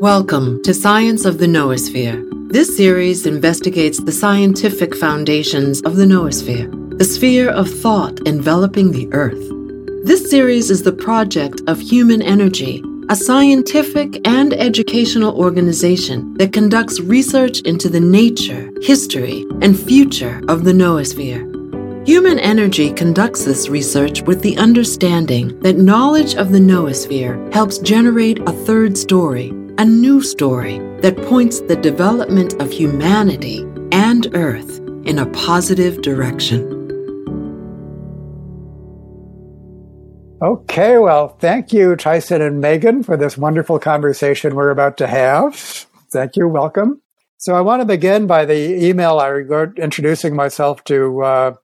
Welcome to Science of the Noosphere. This series investigates the scientific foundations of the noosphere, the sphere of thought enveloping the Earth. This series is the project of Human Energy, a scientific and educational organization that conducts research into the nature, history, and future of the noosphere. Human Energy conducts this research with the understanding that knowledge of the noosphere helps generate a third story, a new story that points the development of humanity and Earth in a positive direction. Okay, well, thank you, Tyson and Megan, for this wonderful conversation we're about to have. Thank you. Welcome. So I want to begin by the email I wrote introducing myself to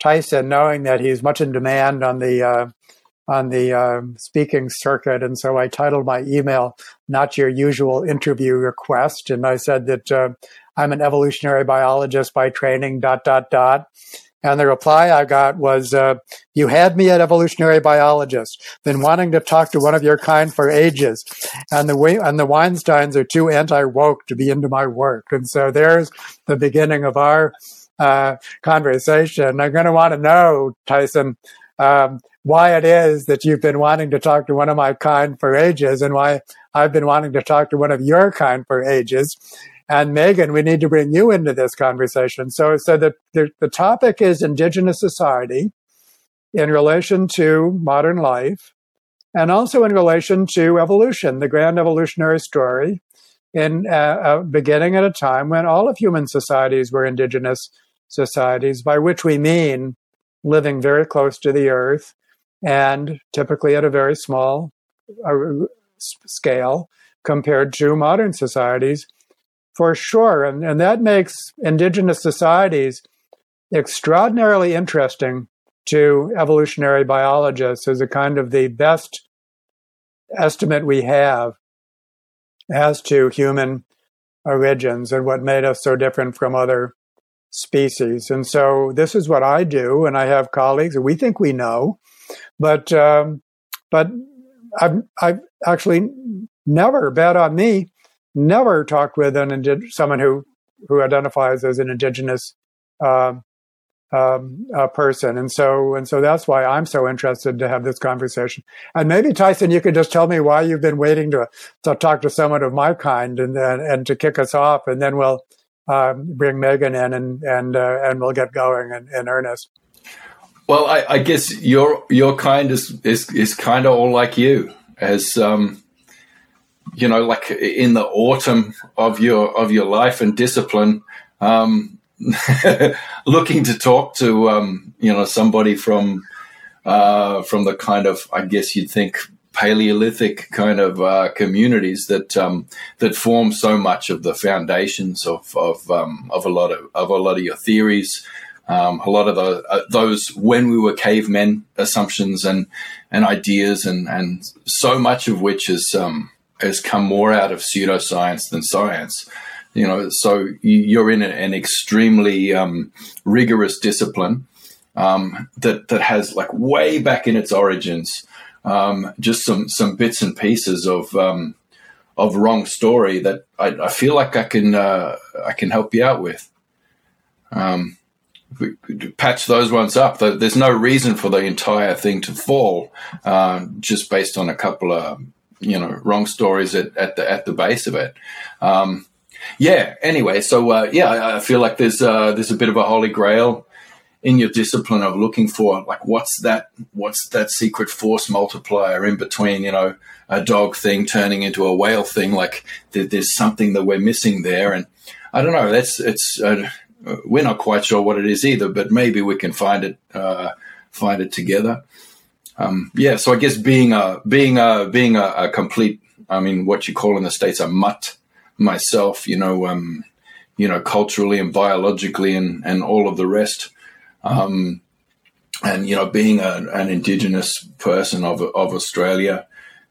Tyson, knowing that he's much in demand on the speaking circuit. And so I titled my email, Not Your Usual Interview Request. And I said that I'm an evolutionary biologist by training, .. And the reply I got was, you had me at evolutionary biologist, been wanting to talk to one of your kind for ages. And the Weinsteins are too anti-woke to be into my work. And so there's the beginning of our conversation. I'm going to want to know, Tyson, why it is that you've been wanting to talk to one of my kind for ages and why I've been wanting to talk to one of your kind for ages. And Megan, we need to bring you into this conversation. So the topic is indigenous society in relation to modern life and also in relation to evolution, the grand evolutionary story in a beginning at a time when all of human societies were indigenous societies, by which we mean living very close to the earth and typically at a very small scale compared to modern societies. For sure, and that makes indigenous societies extraordinarily interesting to evolutionary biologists as a kind of the best estimate we have as to human origins and what made us so different from other species. And so this is what I do, and I have colleagues, and we think we know, but I've actually never, bet on me, never talked with someone who identifies as an indigenous person. And so that's why I'm so interested to have this conversation. And maybe, Tyson, you could just tell me why you've been waiting to talk to someone of my kind and to kick us off, and then we'll bring Megan in and we'll get going in earnest. Well, I guess your kind is kind of all like you, as you know, like in the autumn of your life and discipline, looking to talk to somebody from the kind of, I guess you'd think, Paleolithic kind of communities that form so much of the foundations of a lot of your theories, a lot of those when we were cavemen assumptions and ideas and so much of which is has come more out of pseudoscience than science, so you're in an extremely rigorous discipline that has, like, way back in its origins, just some bits and pieces of wrong story that I feel like I can help you out with. Patch those ones up. There's no reason for the entire thing to fall just based on a couple of wrong stories at the base of it. Anyway, so I feel like there's a bit of a holy grail in your discipline of looking for, like, what's that secret force multiplier in between, a dog thing turning into a whale thing. Like there's something that we're missing there, and I don't know. We're not quite sure what it is either, but maybe we can find it together. So I guess being a complete, what you call in the States a mutt myself, culturally and biologically and all of the rest, and being an indigenous person of Australia,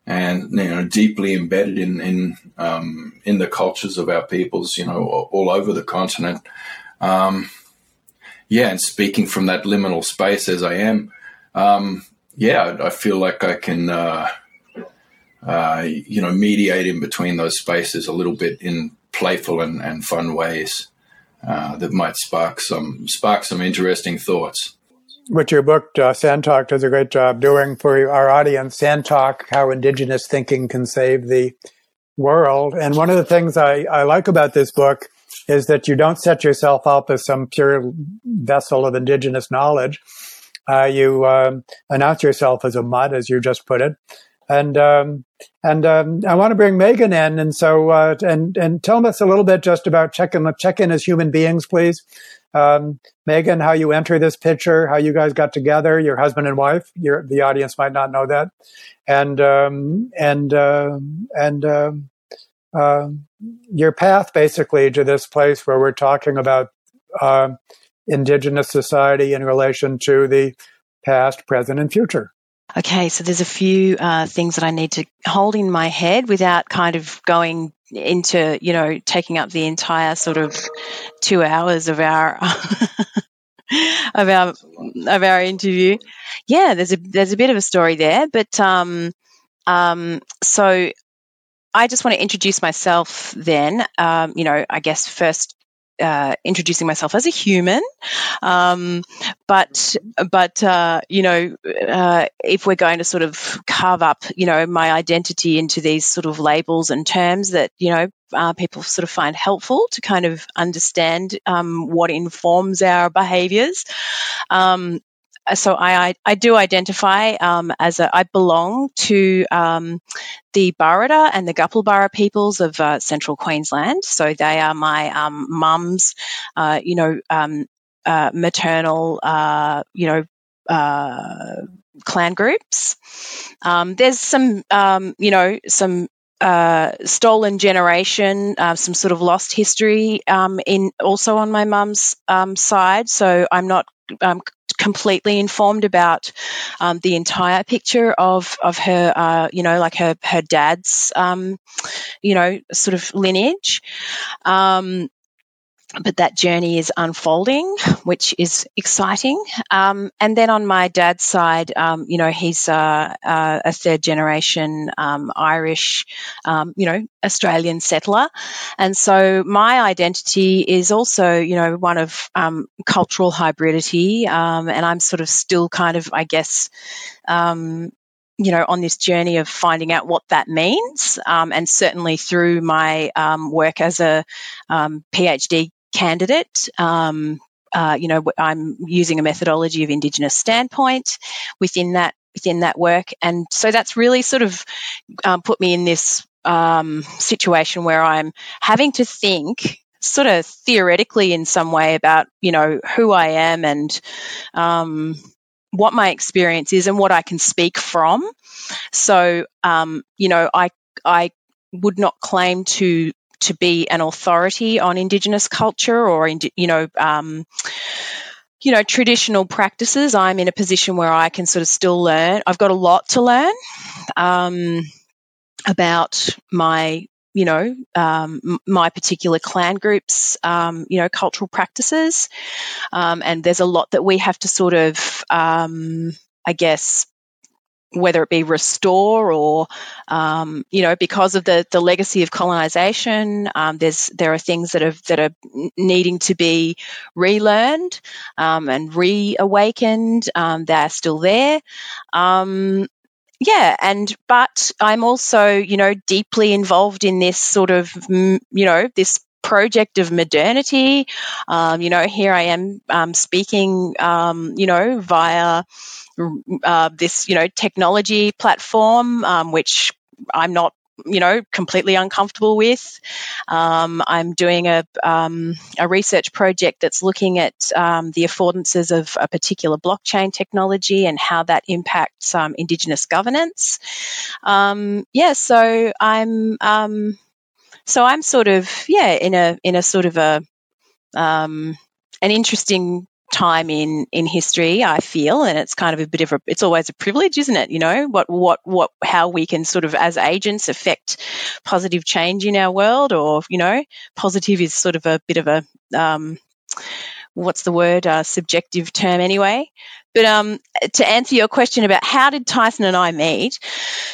and deeply embedded in the cultures of our peoples, all over the continent, and speaking from that liminal space as I am. I feel like I can mediate in between those spaces a little bit in playful and fun ways that might spark some interesting thoughts. Which your book, Sand Talk, does a great job doing for our audience. Sand Talk, How Indigenous Thinking Can Save the World. And one of the things I like about this book is that you don't set yourself up as some pure vessel of indigenous knowledge. You announce yourself as a mutt, as you just put it. And I want to bring Megan in, and so and tell us a little bit just about check in as human beings, please. Megan, how you enter this picture, how you guys got together, your husband and wife. The audience might not know that, and your path basically to this place where we're talking about indigenous society in relation to the past, present, and future. Okay, so there's a few things that I need to hold in my head without kind of going into, taking up the entire sort of 2 hours of our of our interview. Yeah, there's a bit of a story there, but so I just want to introduce myself then. I guess first. Introducing myself as a human, but if we're going to sort of carve up, my identity into these sort of labels and terms that people sort of find helpful to kind of understand what informs our behaviours. So I do identify I belong to the Barada and the Gupilbara peoples of central Queensland. So they are my mum's, maternal, clan groups. There's some, some. Stolen generation, some sort of lost history in also on my mum's side. So I'm not completely informed about the entire picture of her, like her dad's, sort of lineage. But that journey is unfolding, which is exciting. And then on my dad's side, he's a third generation Irish, Australian settler. And so my identity is also, one of cultural hybridity. And I'm sort of still kind of, I guess, on this journey of finding out what that means. And certainly through my work as a PhD candidate, I'm using a methodology of Indigenous standpoint within that work. And so that's really sort of put me in this situation where I'm having to think sort of theoretically in some way about, who I am and what my experience is and what I can speak from. So, I would not claim to be an authority on Indigenous culture or, traditional practices. I'm in a position where I can sort of still learn. I've got a lot to learn about my, my particular clan groups, cultural practices. And there's a lot that we have to sort of, I guess, whether it be restore or, because of the legacy of colonization, there are things that are needing to be relearned and reawakened. They're still there. But I'm also, deeply involved in this sort of, this project of modernity. Here I am speaking, via this, technology platform, which I'm not, completely uncomfortable with. I'm doing a research project that's looking at the affordances of a particular blockchain technology and how that impacts Indigenous governance. So I'm sort of in a sort of a an interesting time in history, I feel, and it's kind of a bit of it's always a privilege, isn't it? What how we can sort of as agents affect positive change in our world, or positive is sort of a bit of a what's the word, subjective term anyway. But to answer your question about how did Tyson and I meet,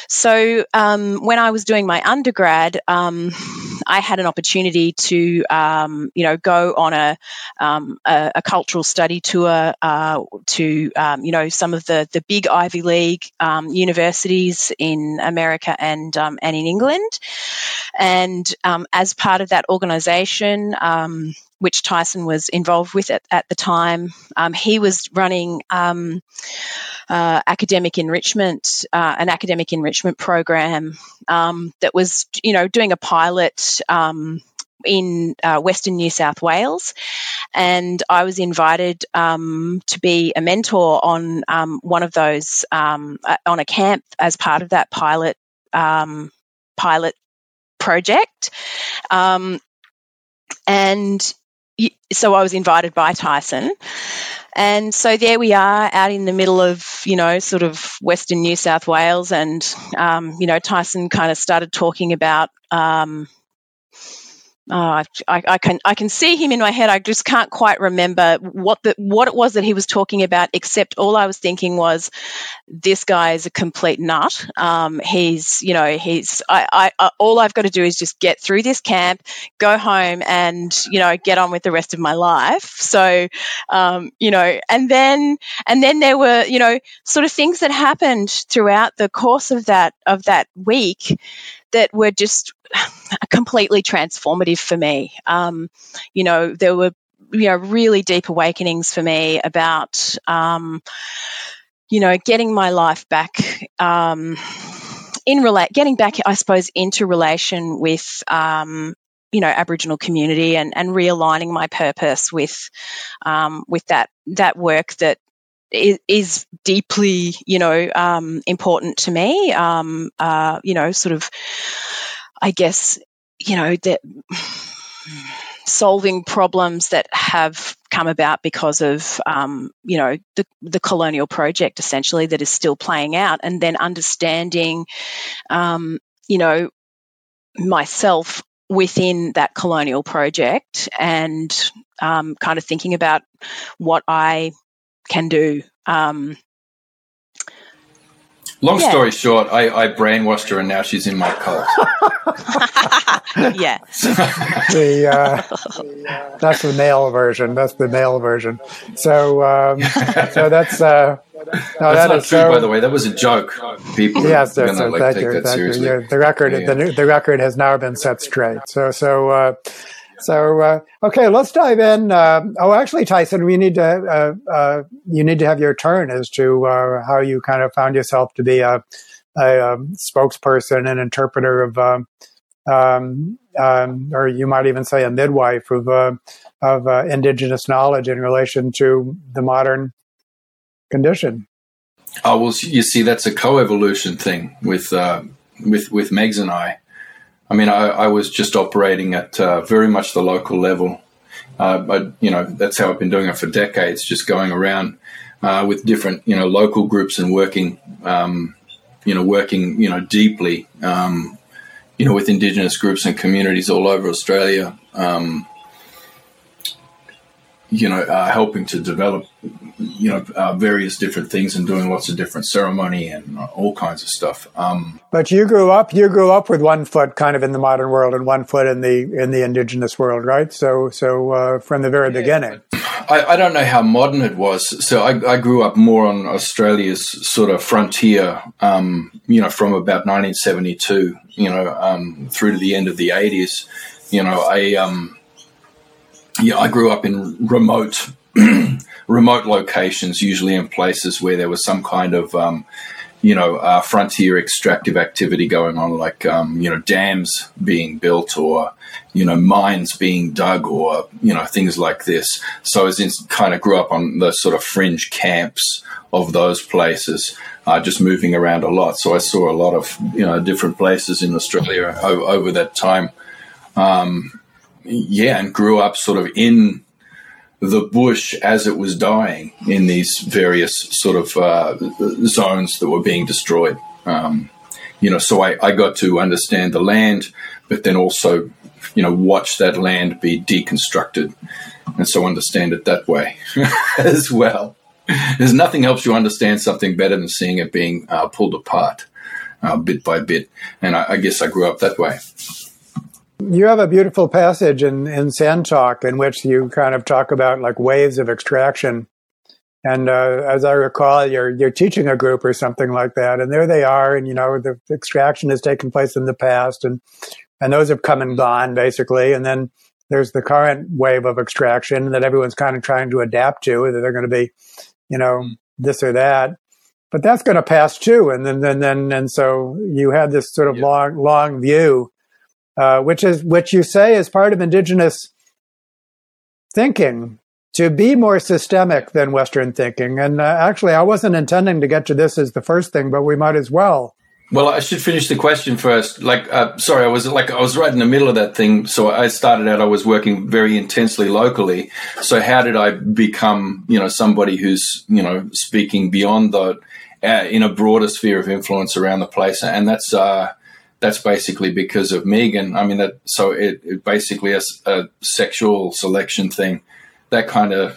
so when I was doing my undergrad, I had an opportunity to, go on a cultural study tour to, some of the big Ivy League universities in America and in England. And as part of that organisation, which Tyson was involved with at the time, he was running an academic enrichment program that was, doing a pilot in Western New South Wales. And I was invited to be a mentor on one of those, on a camp as part of that pilot project. And so I was invited by Tyson. And so there we are out in the middle of, sort of Western New South Wales. And, Tyson kind of started talking about, I can see him in my head. I just can't quite remember what it was that he was talking about, except all I was thinking was, this guy is a complete nut. All I've got to do is just get through this camp, go home and, get on with the rest of my life. So, and then there were, sort of things that happened throughout the course of that week that were just completely transformative for me. There were really deep awakenings for me about getting my life back, getting back, I suppose, into relation with Aboriginal community and realigning my purpose with that work that is deeply, important to me. I guess, that solving problems that have come about because of, the colonial project essentially that is still playing out, and then understanding, myself within that colonial project and kind of thinking about what I can do. Long story short, I brainwashed her and now she's in my cult. Yeah. That's the male version. So, that's not true, by the way. That was a joke. People are going to take that seriously. The record, the record has now been set straight. So, okay, let's dive in. Actually, Tyson, we need to you need to have your turn as to how you kind of found yourself to be a spokesperson and interpreter of, or you might even say a midwife of Indigenous knowledge in relation to the modern condition. Oh, well, you see, that's a co-evolution thing with Megs and I. I mean, I was just operating at very much the local level. That's how I've been doing it for decades, just going around with different, local groups and working deeply, with Indigenous groups and communities all over Australia, helping to develop, various different things and doing lots of different ceremony and all kinds of stuff. But you grew up with one foot kind of in the modern world and one foot in the Indigenous world, right? So from the very beginning. I don't know how modern it was. So I grew up more on Australia's sort of frontier, from about 1972, through to the end of the 80s. I grew up in remote locations, usually in places where there was some kind of, frontier extractive activity going on, like, dams being built or, mines being dug or, things like this. So I kind of grew up on the sort of fringe camps of those places, just moving around a lot. So I saw a lot of, different places in Australia over that time. And grew up sort of in the bush as it was dying in these various sort of zones that were being destroyed. So I got to understand the land, but then also watch that land be deconstructed, and so understand it that way as well. There's nothing helps you understand something better than seeing it being pulled apart bit by bit. And I guess I grew up that way. You have a beautiful passage in Sand Talk in which you kind of talk about like waves of extraction. And as I recall, you're teaching a group or something like that, and there they are, and the extraction has taken place in the past, and those have come and gone basically. And then there's the current wave of extraction that everyone's kind of trying to adapt to, that they're going to be, this or that, but that's going to pass too. And then and so you had this sort of long view, which you say is part of indigenous thinking, to be more systemic than Western thinking. And actually, I wasn't intending to get to this as the first thing, but we might as well. Well, I should finish the question first. Sorry, I was right in the middle of that thing. So I started out, I was working very intensely locally. So how did I become, somebody who's, speaking beyond the, in a broader sphere of influence around the place? And that's basically because of Megan. I mean, it basically is a sexual selection thing, that kind of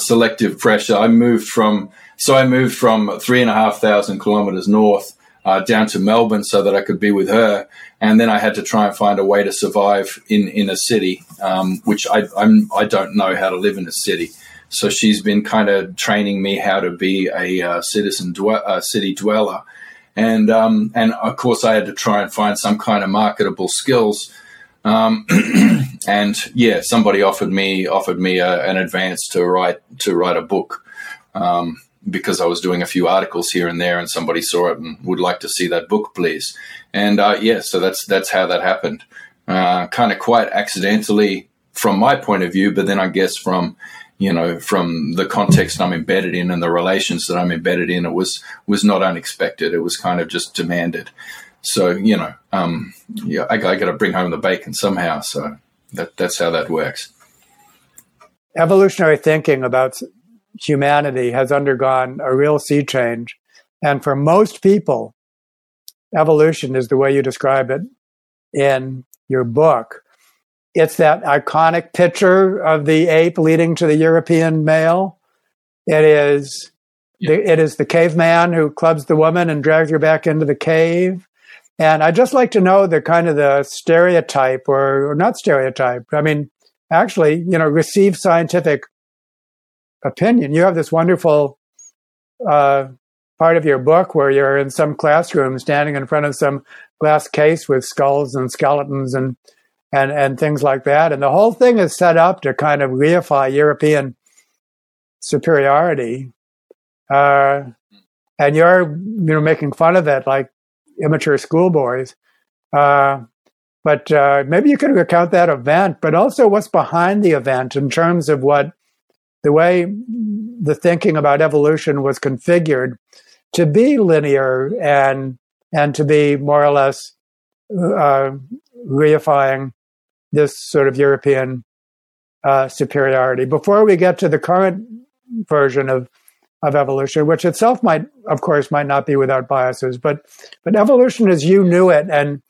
selective pressure. I moved from 3,500 kilometers north down to Melbourne so that I could be with her. And then I had to try and find a way to survive in a city, which I don't know how to live in a city. So she's been kind of training me how to be a city dweller. And of course I had to try and find some kind of marketable skills. Somebody offered me an advance to write a book, because I was doing a few articles here and there, and somebody saw it and would like to see that book, please. And so that's how that happened, kind of quite accidentally from my point of view, but then I guess from the context I'm embedded in and the relations that I'm embedded in, it was not unexpected. It was kind of just demanded. So, I got to bring home the bacon somehow. So that's how that works. Evolutionary thinking about humanity has undergone a real sea change. And for most people, evolution is the way you describe it in your book. It's that iconic picture of the ape leading to the European male. It is the caveman who clubs the woman and drags her back into the cave. And I'd just like to know the kind of the stereotype or not stereotype. I mean, actually, received scientific opinion. You have this wonderful part of your book where you're in some classroom standing in front of some glass case with skulls and skeletons and things like that. And the whole thing is set up to kind of reify European superiority. And you're, making fun of it like immature schoolboys. But maybe you could recount that event, but also what's behind the event in terms of the way the thinking about evolution was configured to be linear and to be more or less reifying this sort of European superiority. Before we get to the current version of evolution, which itself might not be without biases, but evolution as you knew it and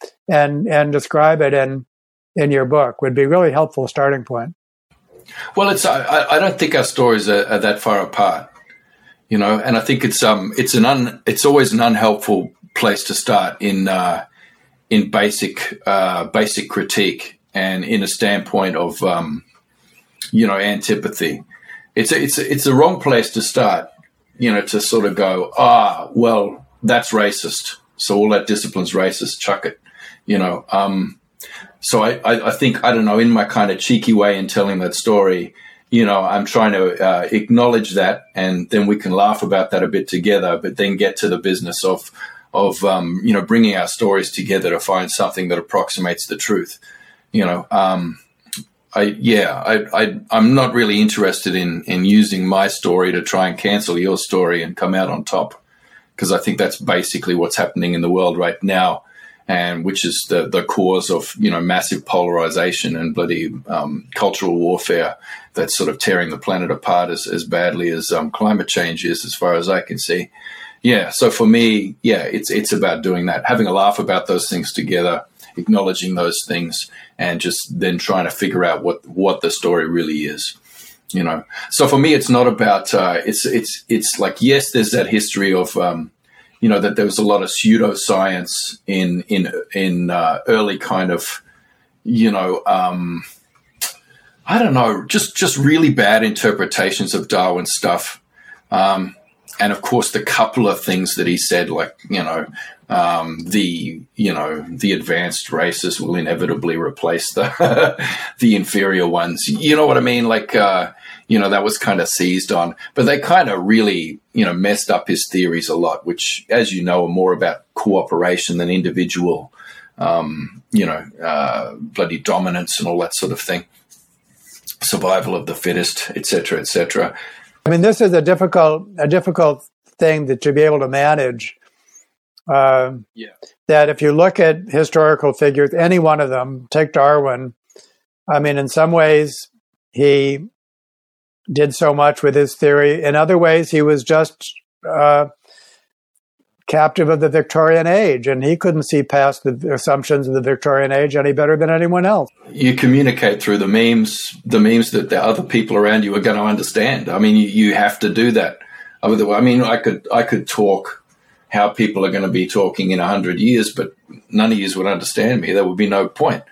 describe it in your book would be a really helpful starting point. Well, I don't think our stories are that far apart, and I think it's always an unhelpful place to start in basic critique and in a standpoint of antipathy. It's the wrong place to start. To sort of go, well, that's racist. So all that discipline's racist, chuck it, So I think, I don't know, in my kind of cheeky way in telling that story, I'm trying to acknowledge that, and then we can laugh about that a bit together, but then get to the business of bringing our stories together to find something that approximates the truth. I'm not really interested in using my story to try and cancel your story and come out on top, because I think that's basically what's happening in the world right now, and which is the cause of massive polarization and bloody cultural warfare that's sort of tearing the planet apart as badly as climate change is, as far as I can see. Yeah, so for me, it's about doing that, having a laugh about those things together, acknowledging those things and just then trying to figure out what the story really is. You know, so for me, it's not about it's like, yes, there's that history of you know, that there was a lot of pseudoscience in early kind of, you know, I don't know, just really bad interpretations of Darwin stuff, and of course the couple of things that he said, like, you know, the advanced races will inevitably replace the inferior ones. You know what I mean? Like, you know, that was kind of seized on, but they kind of really, you know, messed up his theories a lot, which, as you know, are more about cooperation than individual, you know, bloody dominance and all that sort of thing, survival of the fittest, et cetera, et cetera. I mean, this is a difficult thing to be able to manage. That if you look at historical figures, any one of them, take Darwin, I mean, in some ways he did so much with his theory. In other ways, he was just captive of the Victorian age, and he couldn't see past the assumptions of the Victorian age any better than anyone else. You communicate through the memes that the other people around you are going to understand. I mean, you have to do that. I mean, I could talk how people are going to be talking in 100 years, but none of you would understand me. There would be no point,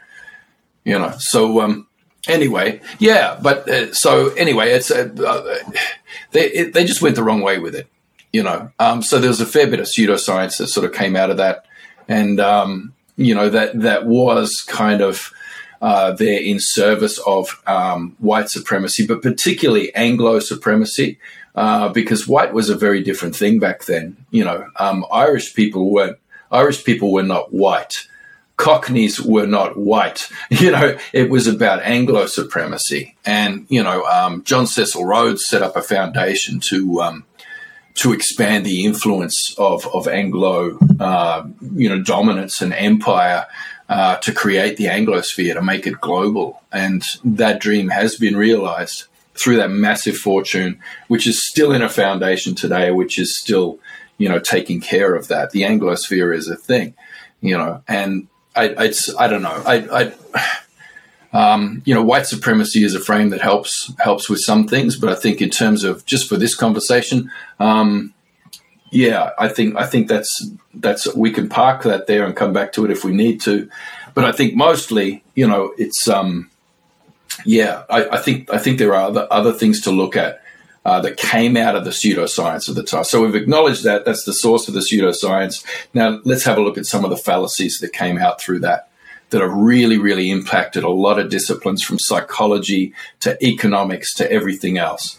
you know. So anyway, yeah. But so anyway, it's they just went the wrong way with it, you know. So there was a fair bit of pseudoscience that sort of came out of that, and you know, that was kind of there in service of white supremacy, but particularly Anglo supremacy. Because white was a very different thing back then, you know. Irish people were not white. Cockneys were not white. You know, it was about Anglo supremacy, and you know, John Cecil Rhodes set up a foundation to expand the influence of Anglo, you know, dominance and empire to create the Anglosphere, to make it global, and that dream has been realized through that massive fortune, which is still in a foundation today, which is still, you know, taking care of that. The Anglosphere is a thing, you know, and I don't know. You know, white supremacy is a frame that helps with some things, but I think in terms of just for this conversation, yeah, I think that's we can park that there and come back to it if we need to, but I think mostly, you know, it's yeah, I think there are other things to look at that came out of the pseudoscience of the time. So we've acknowledged that that's the source of the pseudoscience. Now let's have a look at some of the fallacies that came out through that have really, really impacted a lot of disciplines, from psychology to economics to everything else.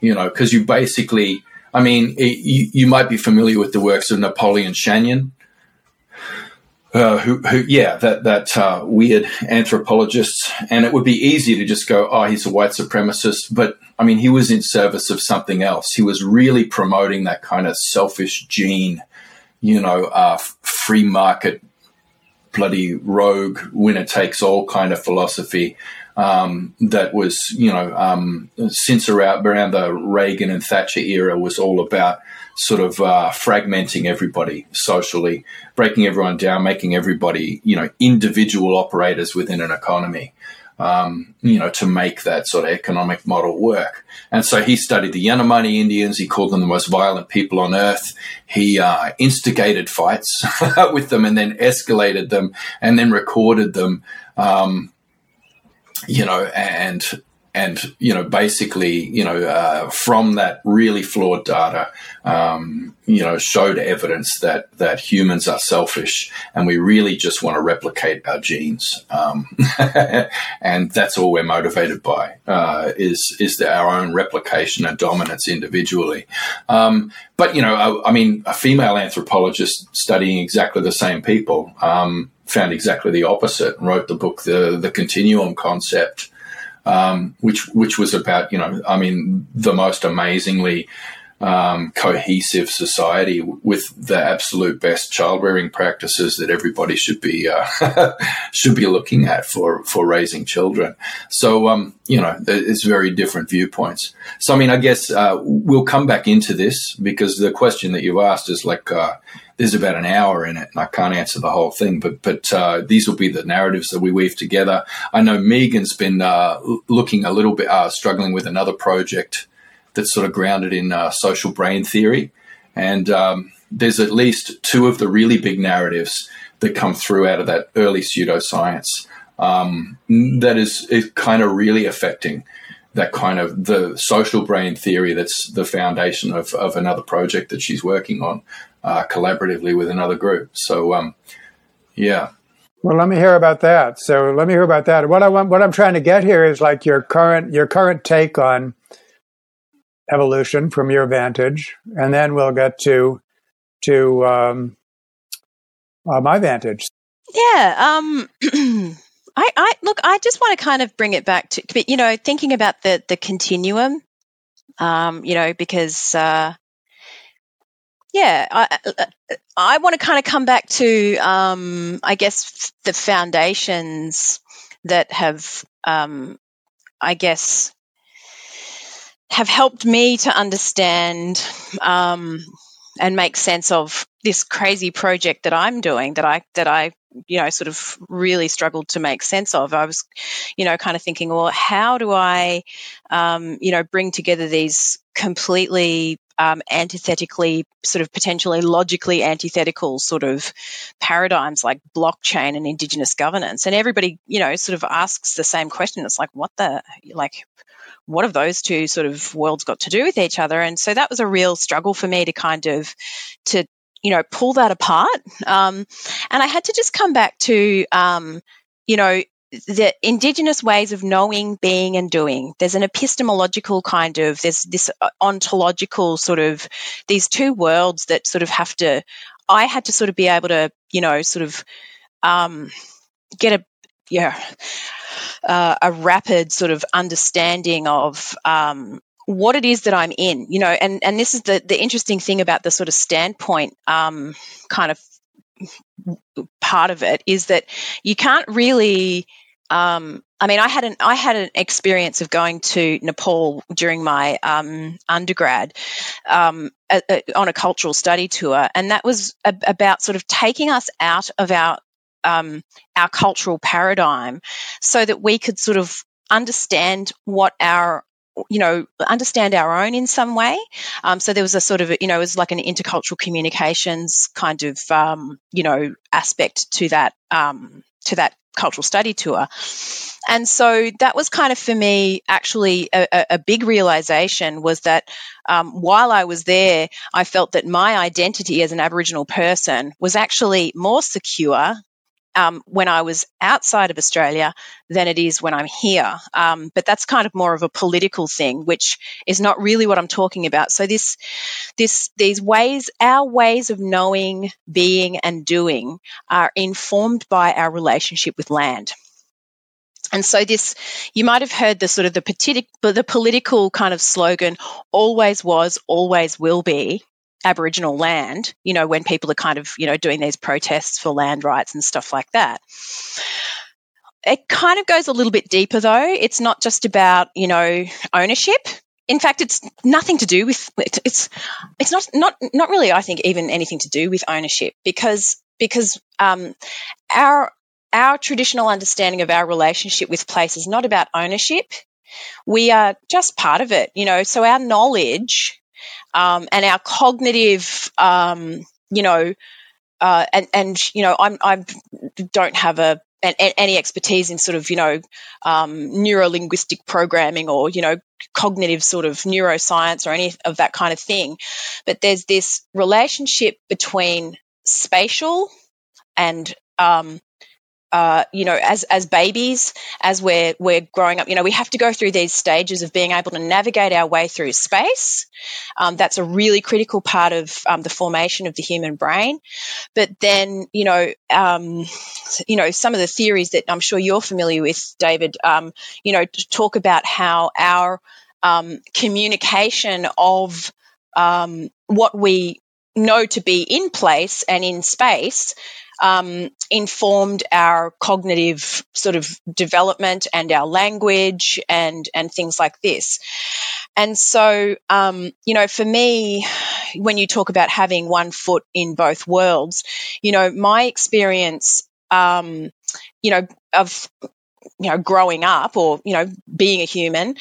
You know, because you basically, I mean, you might be familiar with the works of Napoleon Chagnon, that weird anthropologist, and it would be easy to just go, oh, he's a white supremacist, but I mean, he was in service of something else. He was really promoting that kind of selfish gene, you know, free market, bloody rogue, winner takes all kind of philosophy that was, you know, since around the Reagan and Thatcher era, was all about sort of fragmenting everybody socially, breaking everyone down, making everybody, you know, individual operators within an economy, you know, to make that sort of economic model work. And so he studied the Yanomami Indians. He called them the most violent people on earth. He instigated fights with them, and then escalated them, and then recorded them, you know, and, you know, basically, you know, from that really flawed data, you know, showed evidence that humans are selfish, and we really just want to replicate our genes. And that's all we're motivated by, is our own replication and dominance individually. But, you know, I mean, a female anthropologist studying exactly the same people found exactly the opposite, and wrote the book, The Continuum Concept, which was about, you know, I mean, the most amazingly cohesive society with the absolute best childrearing practices that everybody should be looking at for raising children. So you know, it's very different viewpoints. So I mean, I guess we'll come back into this, because the question that you've asked is like there's about an hour in it, and I can't answer the whole thing, but these will be the narratives that we weave together. I know Megan's been looking a little bit, struggling with another project that's sort of grounded in social brain theory, and there's at least two of the really big narratives that come through out of that early pseudoscience that is kind of really affecting that kind of the social brain theory that's the foundation of another project that she's working on collaboratively with another group. So, yeah. Well, let me hear about that. What I'm trying to get here is like your current take on evolution from your vantage, and then we'll get to my vantage. Yeah. I just want to kind of bring it back to, you know, thinking about the continuum, you know, because, I want to kind of come back to, I guess, the foundations that have, I guess, have helped me to understand and make sense of this crazy project that I'm doing that I you know, sort of really struggled to make sense of. I was, you know, kind of thinking, well, how do I, you know, bring together these completely antithetically, sort of potentially logically antithetical sort of paradigms like blockchain and Indigenous governance? And everybody, you know, sort of asks the same question. It's like, what have those two sort of worlds got to do with each other? And so that was a real struggle for me to kind of, you know, pull that apart. And I had to just come back to, you know, the Indigenous ways of knowing, being and doing. There's an epistemological kind of, there's this ontological sort of, these two worlds that sort of I had to sort of be able to, you know, sort of get a rapid sort of understanding of what it is that I'm in, you know, and this is the interesting thing about the sort of standpoint kind of part of it is that you can't really I mean, I had an experience of going to Nepal during my undergrad on a cultural study tour, and that was about sort of taking us out of our cultural paradigm so that we could sort of understand what our, you know, understand our own in some way. So there was a sort of, you know, it was like an intercultural communications kind of, you know, aspect to that cultural study tour. And so that was kind of for me actually a big realization was that while I was there, I felt that my identity as an Aboriginal person was actually more secure when I was outside of Australia than it is when I'm here. But that's kind of more of a political thing, which is not really what I'm talking about. So these ways, our ways of knowing, being and doing are informed by our relationship with land. And so this, you might have heard the sort of the political kind of slogan, always was, always will be Aboriginal land, you know, when people are kind of, you know, doing these protests for land rights and stuff like that. It kind of goes a little bit deeper though. It's not just about, you know, ownership. In fact, it's nothing to do with it's not really, I think, even anything to do with ownership because our traditional understanding of our relationship with place is not about ownership. We are just part of it, you know. So our knowledge and our cognitive, you know, you know, I don't have any expertise in sort of, you know, neuro-linguistic programming or, you know, cognitive sort of neuroscience or any of that kind of thing. But there's this relationship between spatial and you know, as babies, as we're growing up, you know, we have to go through these stages of being able to navigate our way through space. That's a really critical part of the formation of the human brain. But then, you know, some of the theories that I'm sure you're familiar with, David, you know, talk about how our communication of what we know to be in place and in space informed our cognitive sort of development and our language and things like this. And so, you know, for me, when you talk about having one foot in both worlds, you know, my experience, you know, of, you know, growing up or, you know, being a human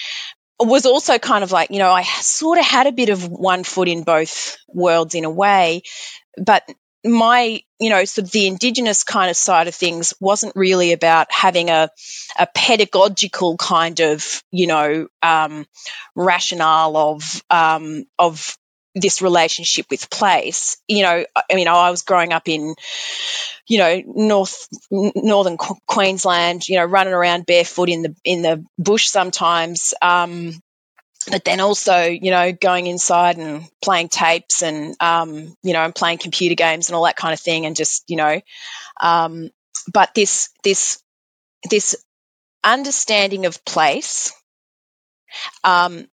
was also kind of like, you know, I sort of had a bit of one foot in both worlds in a way, but my, you know, sort of the Indigenous kind of side of things wasn't really about having a pedagogical kind of, you know, rationale of this relationship with place. You know, I mean, I was growing up in, you know, northern Queensland, you know, running around barefoot in the bush sometimes. But then also, you know, going inside and playing tapes and, you know, and playing computer games and all that kind of thing, and just, you know, but this understanding of place, and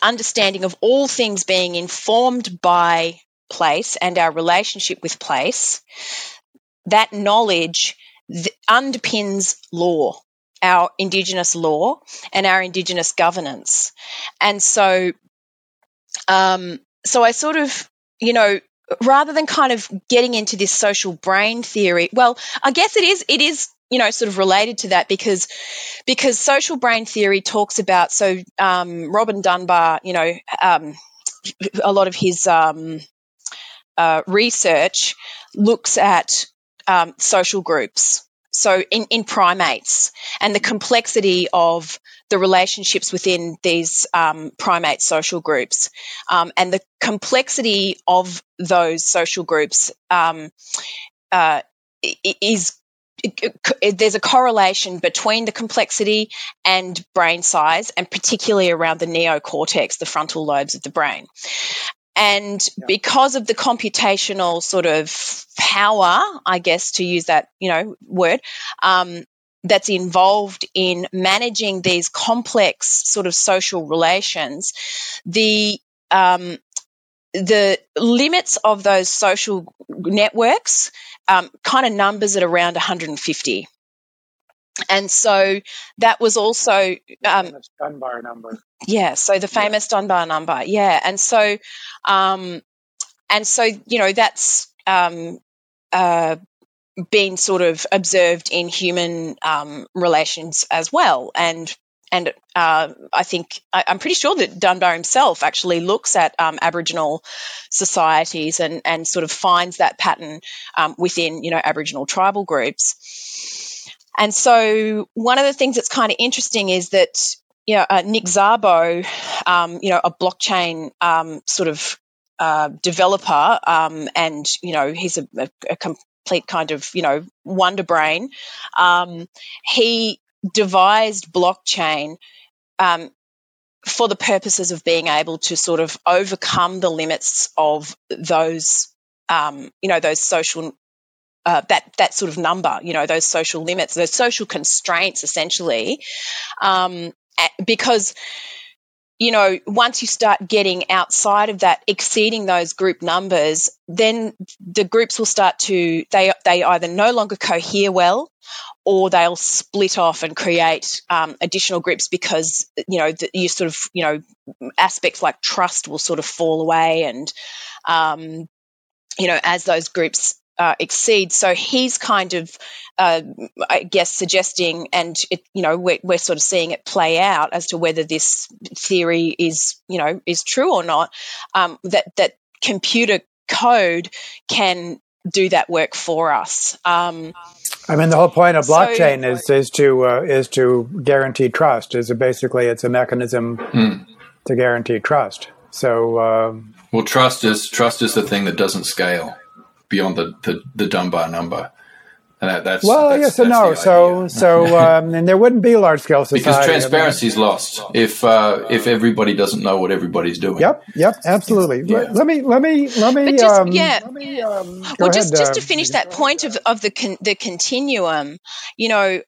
understanding of all things being informed by place and our relationship with place, that knowledge underpins law, our Indigenous law and our Indigenous governance. And so so I sort of, you know, rather than kind of getting into this social brain theory, well, I guess it is, you know, sort of related to that because social brain theory talks about, so Robin Dunbar, you know, a lot of his research looks at social groups. So in primates and the complexity of the relationships within these primate social groups, and the complexity of those social groups there's a correlation between the complexity and brain size, and particularly around the neocortex, the frontal lobes of the brain. And because of the computational sort of power, I guess, to use that, you know, word, that's involved in managing these complex sort of social relations, the limits of those social networks kind of numbers at around 150. And so that was also famous Dunbar number. Yeah, so the famous Dunbar number. Yeah, and so you know, that's been sort of observed in human relations as well, and I think I'm pretty sure that Dunbar himself actually looks at Aboriginal societies and sort of finds that pattern within, you know, Aboriginal tribal groups. And so one of the things that's kind of interesting is that, you know, Nick Szabo, you know, a blockchain sort of developer, and, you know, he's a complete kind of, you know, wonder brain. He devised blockchain for the purposes of being able to sort of overcome the limits of those, you know, those social that sort of number, you know, those social limits, those social constraints, essentially, because, you know, once you start getting outside of that, exceeding those group numbers, then the groups will start to, they either no longer cohere well, or they'll split off and create additional groups because, you know, you sort of, you know, aspects like trust will sort of fall away, and, you know, as those groups exceed. So he's kind of, I guess, suggesting, and it, you know, we're sort of seeing it play out as to whether this theory is, you know, is true or not. That computer code can do that work for us. I mean, the whole point of blockchain is to guarantee trust. Is basically it's a mechanism to guarantee trust. So, well, trust is the thing that doesn't scale beyond the Dunbar number, and that's well, that's, yes and no. So and there wouldn't be large scale society because transparency is lost if everybody doesn't know what everybody's doing. Yep, absolutely. Yeah. Let me. Just to finish that point of the continuum, you know,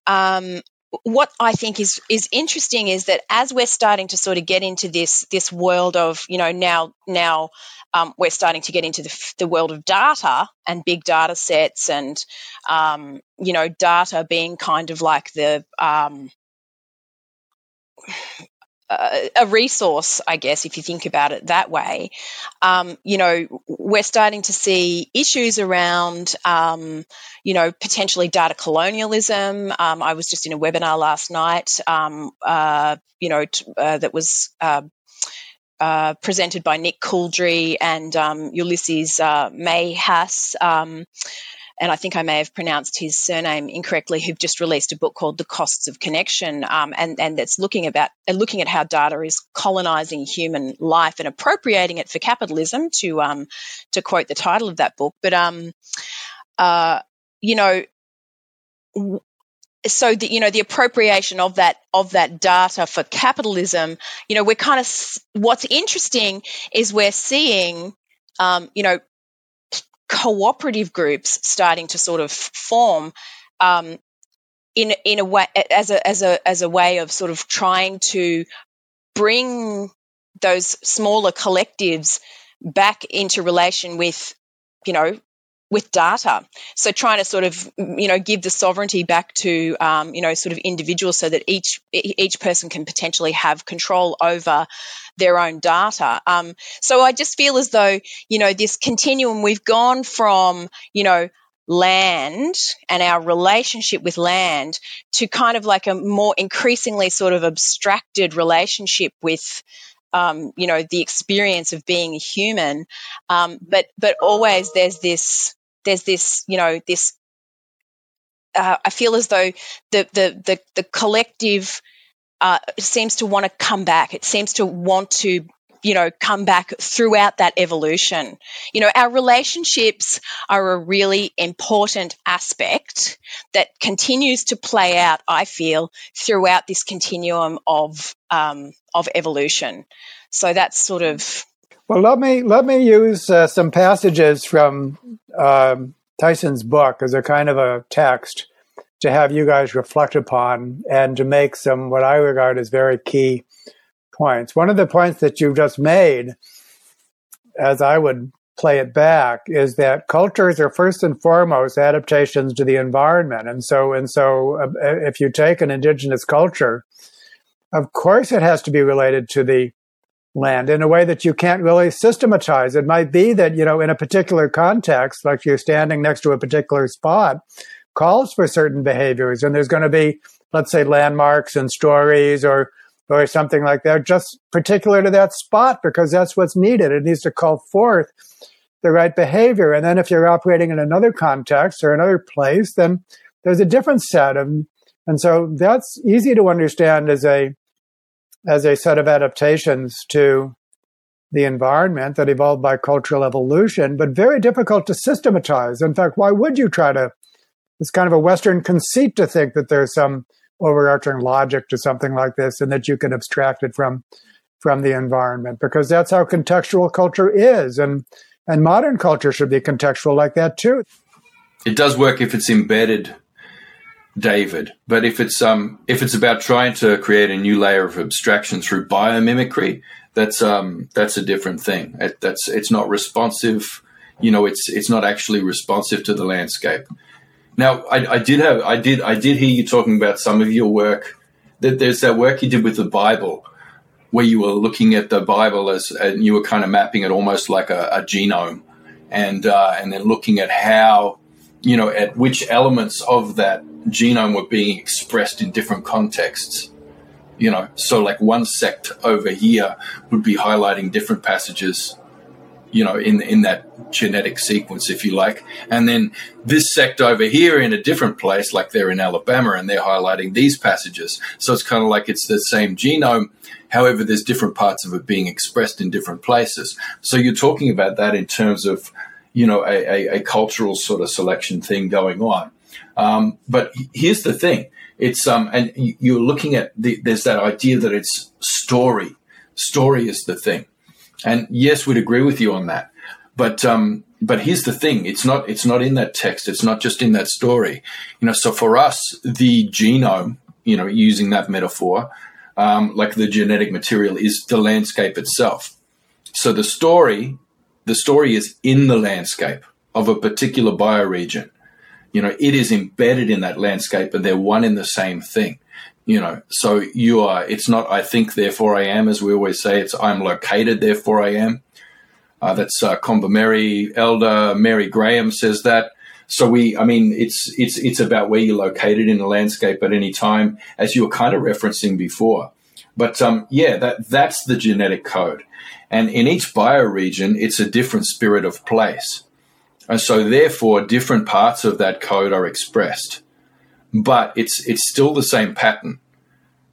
what I think is interesting is that as we're starting to sort of get into this world of, you know, now we're starting to get into the world of data and big data sets and, you know, data being kind of like a resource, I guess, if you think about it that way. You know, we're starting to see issues around, you know, potentially data colonialism. I was just in a webinar last night, you know, that was presented by Nick Couldry and Ulysses Mayhas, and I think I may have pronounced his surname incorrectly, who've just released a book called The Costs of Connection, and that's looking at how data is colonising human life and appropriating it for capitalism, to quote the title of that book. But, you know, so that, you know, the appropriation of that data for capitalism, you know, we're kind of, what's interesting is we're seeing, you know, cooperative groups starting to sort of form in a way as a way of sort of trying to bring those smaller collectives back into relation with, you know, with data. So trying to sort of, you know, give the sovereignty back to, you know, sort of individuals so that each person can potentially have control over their own data. So I just feel as though, you know, this continuum, we've gone from, you know, land and our relationship with land to kind of like a more increasingly sort of abstracted relationship with, you know, the experience of being a human. But always there's this, you know, this, I feel as though the collective seems to want to come back. It seems to want to, you know, come back throughout that evolution. You know, our relationships are a really important aspect that continues to play out, I feel, throughout this continuum of evolution. So that's sort of... Well, let me use some passages from Tyson's book as a kind of a text to have you guys reflect upon and to make some what I regard as very key points. One of the points that you just made, as I would play it back, is that cultures are first and foremost adaptations to the environment. And so if you take an indigenous culture, of course it has to be related to the land in a way that you can't really systematize. It might be that, you know, in a particular context, like you're standing next to a particular spot, calls for certain behaviors, and there's going to be, let's say, landmarks and stories or something like that, just particular to that spot, because that's what's needed. It needs to call forth the right behavior. And then if you're operating in another context or another place, then there's a different set of, and so that's easy to understand as a set of adaptations to the environment that evolved by cultural evolution, but very difficult to systematize. In fact, why would you try to? It's kind of a Western conceit to think that there's some overarching logic to something like this and that you can abstract it from the environment, because that's how contextual culture is. And modern culture should be contextual like that too. It does work if it's embedded, David, but if it's about trying to create a new layer of abstraction through biomimicry, that's a different thing. It's not responsive, you know. It's not actually responsive to the landscape. Now, I did hear you talking about some of your work. That there's that work you did with the Bible, where you were looking at the Bible and you were kind of mapping it almost like a genome, and then looking at how, you know, at which elements of that genome were being expressed in different contexts, you know. So like one sect over here would be highlighting different passages, you know, in that genetic sequence, if you like, and then this sect over here in a different place, like they're in Alabama, and they're highlighting these passages. So it's kind of like it's the same genome, however there's different parts of it being expressed in different places. So you're talking about that in terms of, you know, a cultural sort of selection thing going on. But here's the thing. It's and you're looking at there's that idea that it's story. Story is the thing. And yes, we'd agree with you on that. But here's the thing. It's not in that text. It's not just in that story. You know, so for us, the genome you know, using that metaphor, like the genetic material is the landscape itself. So the story is in the landscape of a particular bioregion. You know, it is embedded in that landscape, and they're one in the same thing. You know, so it's not I think, therefore I am, as we always say. It's I'm located, therefore I am. That's Comba Mary, Elder Mary Graham says that. So it's about where you're located in the landscape at any time, as you were kind of referencing before. But that's the genetic code. And in each bioregion, it's a different spirit of place. And so therefore, different parts of that code are expressed. But it's still the same pattern,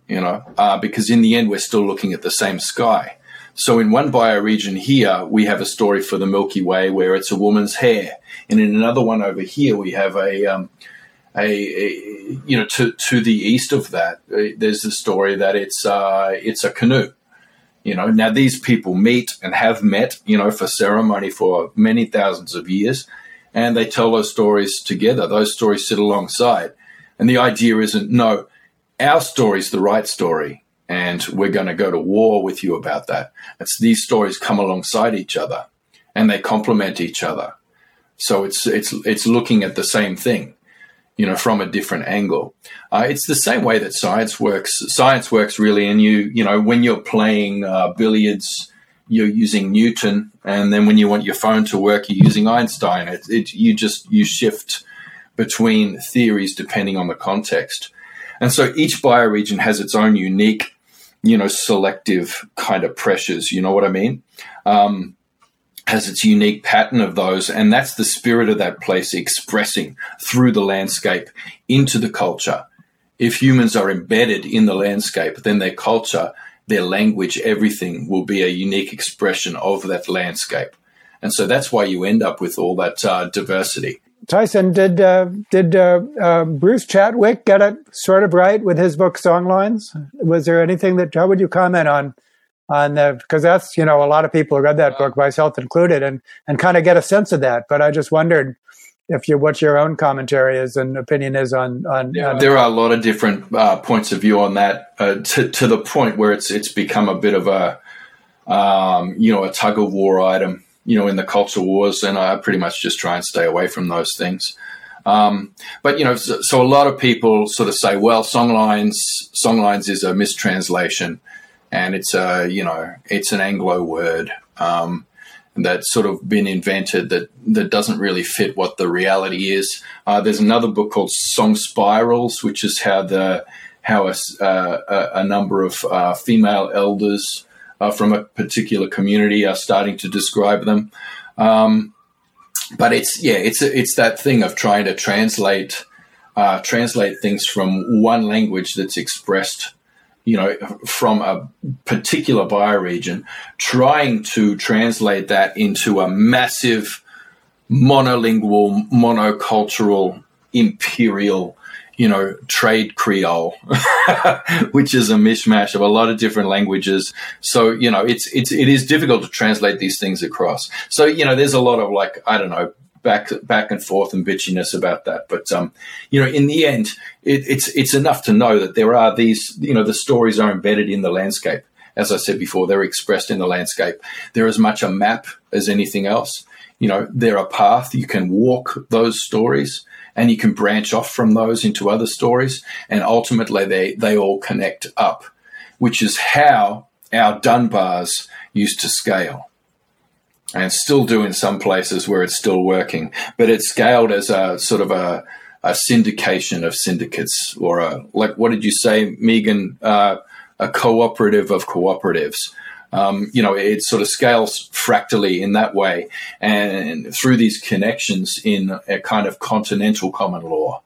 you know, because in the end, we're still looking at the same sky. So in one bioregion here, we have a story for the Milky Way where it's a woman's hair. And in another one over here, we have to the east of that, there's the story that it's a canoe. You know, now these people meet and have met, you know, for ceremony for many thousands of years, and they tell those stories together. Those stories sit alongside. And the idea isn't, no, our story's the right story, and we're going to go to war with you about that. It's these stories come alongside each other, and they complement each other. So it's looking at the same thing, you know, from a different angle. It's the same way that science works. Science works really, and you know, when you're playing billiards, you're using Newton, and then when you want your phone to work, you're using Einstein. You shift between theories depending on the context. And so each bioregion has its own unique, you know, selective kind of pressures, you know what I mean? Has its unique pattern of those, and that's the spirit of that place expressing through the landscape into the culture. If humans are embedded in the landscape, then their culture, their language, everything will be a unique expression of that landscape. And so that's why you end up with all that diversity. Tyson, did Bruce Chatwick get it sort of right with his book Songlines? Was there anything that, how would you comment on the, because that's, you know, a lot of people read that book, myself included, and kind of get a sense of that. But I just wondered if what your own commentary is and opinion is on. Yeah, there are a lot of different points of view on that to the point where it's become a bit of a tug of war item, you know, in the culture wars, and I pretty much just try and stay away from those things. But, you know, so a lot of people sort of say, well, Songlines is a mistranslation, and it's an Anglo word that's sort of been invented that doesn't really fit what the reality is. There's another book called Song Spirals, which is how a number of female elders from a particular community are starting to describe them. But it's that thing of trying to translate things from one language that's expressed, you know, from a particular bioregion, trying to translate that into a massive monolingual, monocultural, imperial, you know, trade Creole, which is a mishmash of a lot of different languages. So, you know, it is difficult to translate these things across. So, you know, there's a lot of, like, I don't know, back and forth and bitchiness about that. But, you know, in the end, it's enough to know that there are these, you know, the stories are embedded in the landscape. As I said before, they're expressed in the landscape. They're as much a map as anything else. You know, they're a path. You can walk those stories, and you can branch off from those into other stories, and ultimately they all connect up, which is how our Dunbars used to scale, and still do in some places where it's still working. But it's scaled as a sort of a syndication of syndicates, or like, what did you say, Megan, a cooperative of cooperatives. You know, it sort of scales fractally in that way, and through these connections in a kind of continental common law,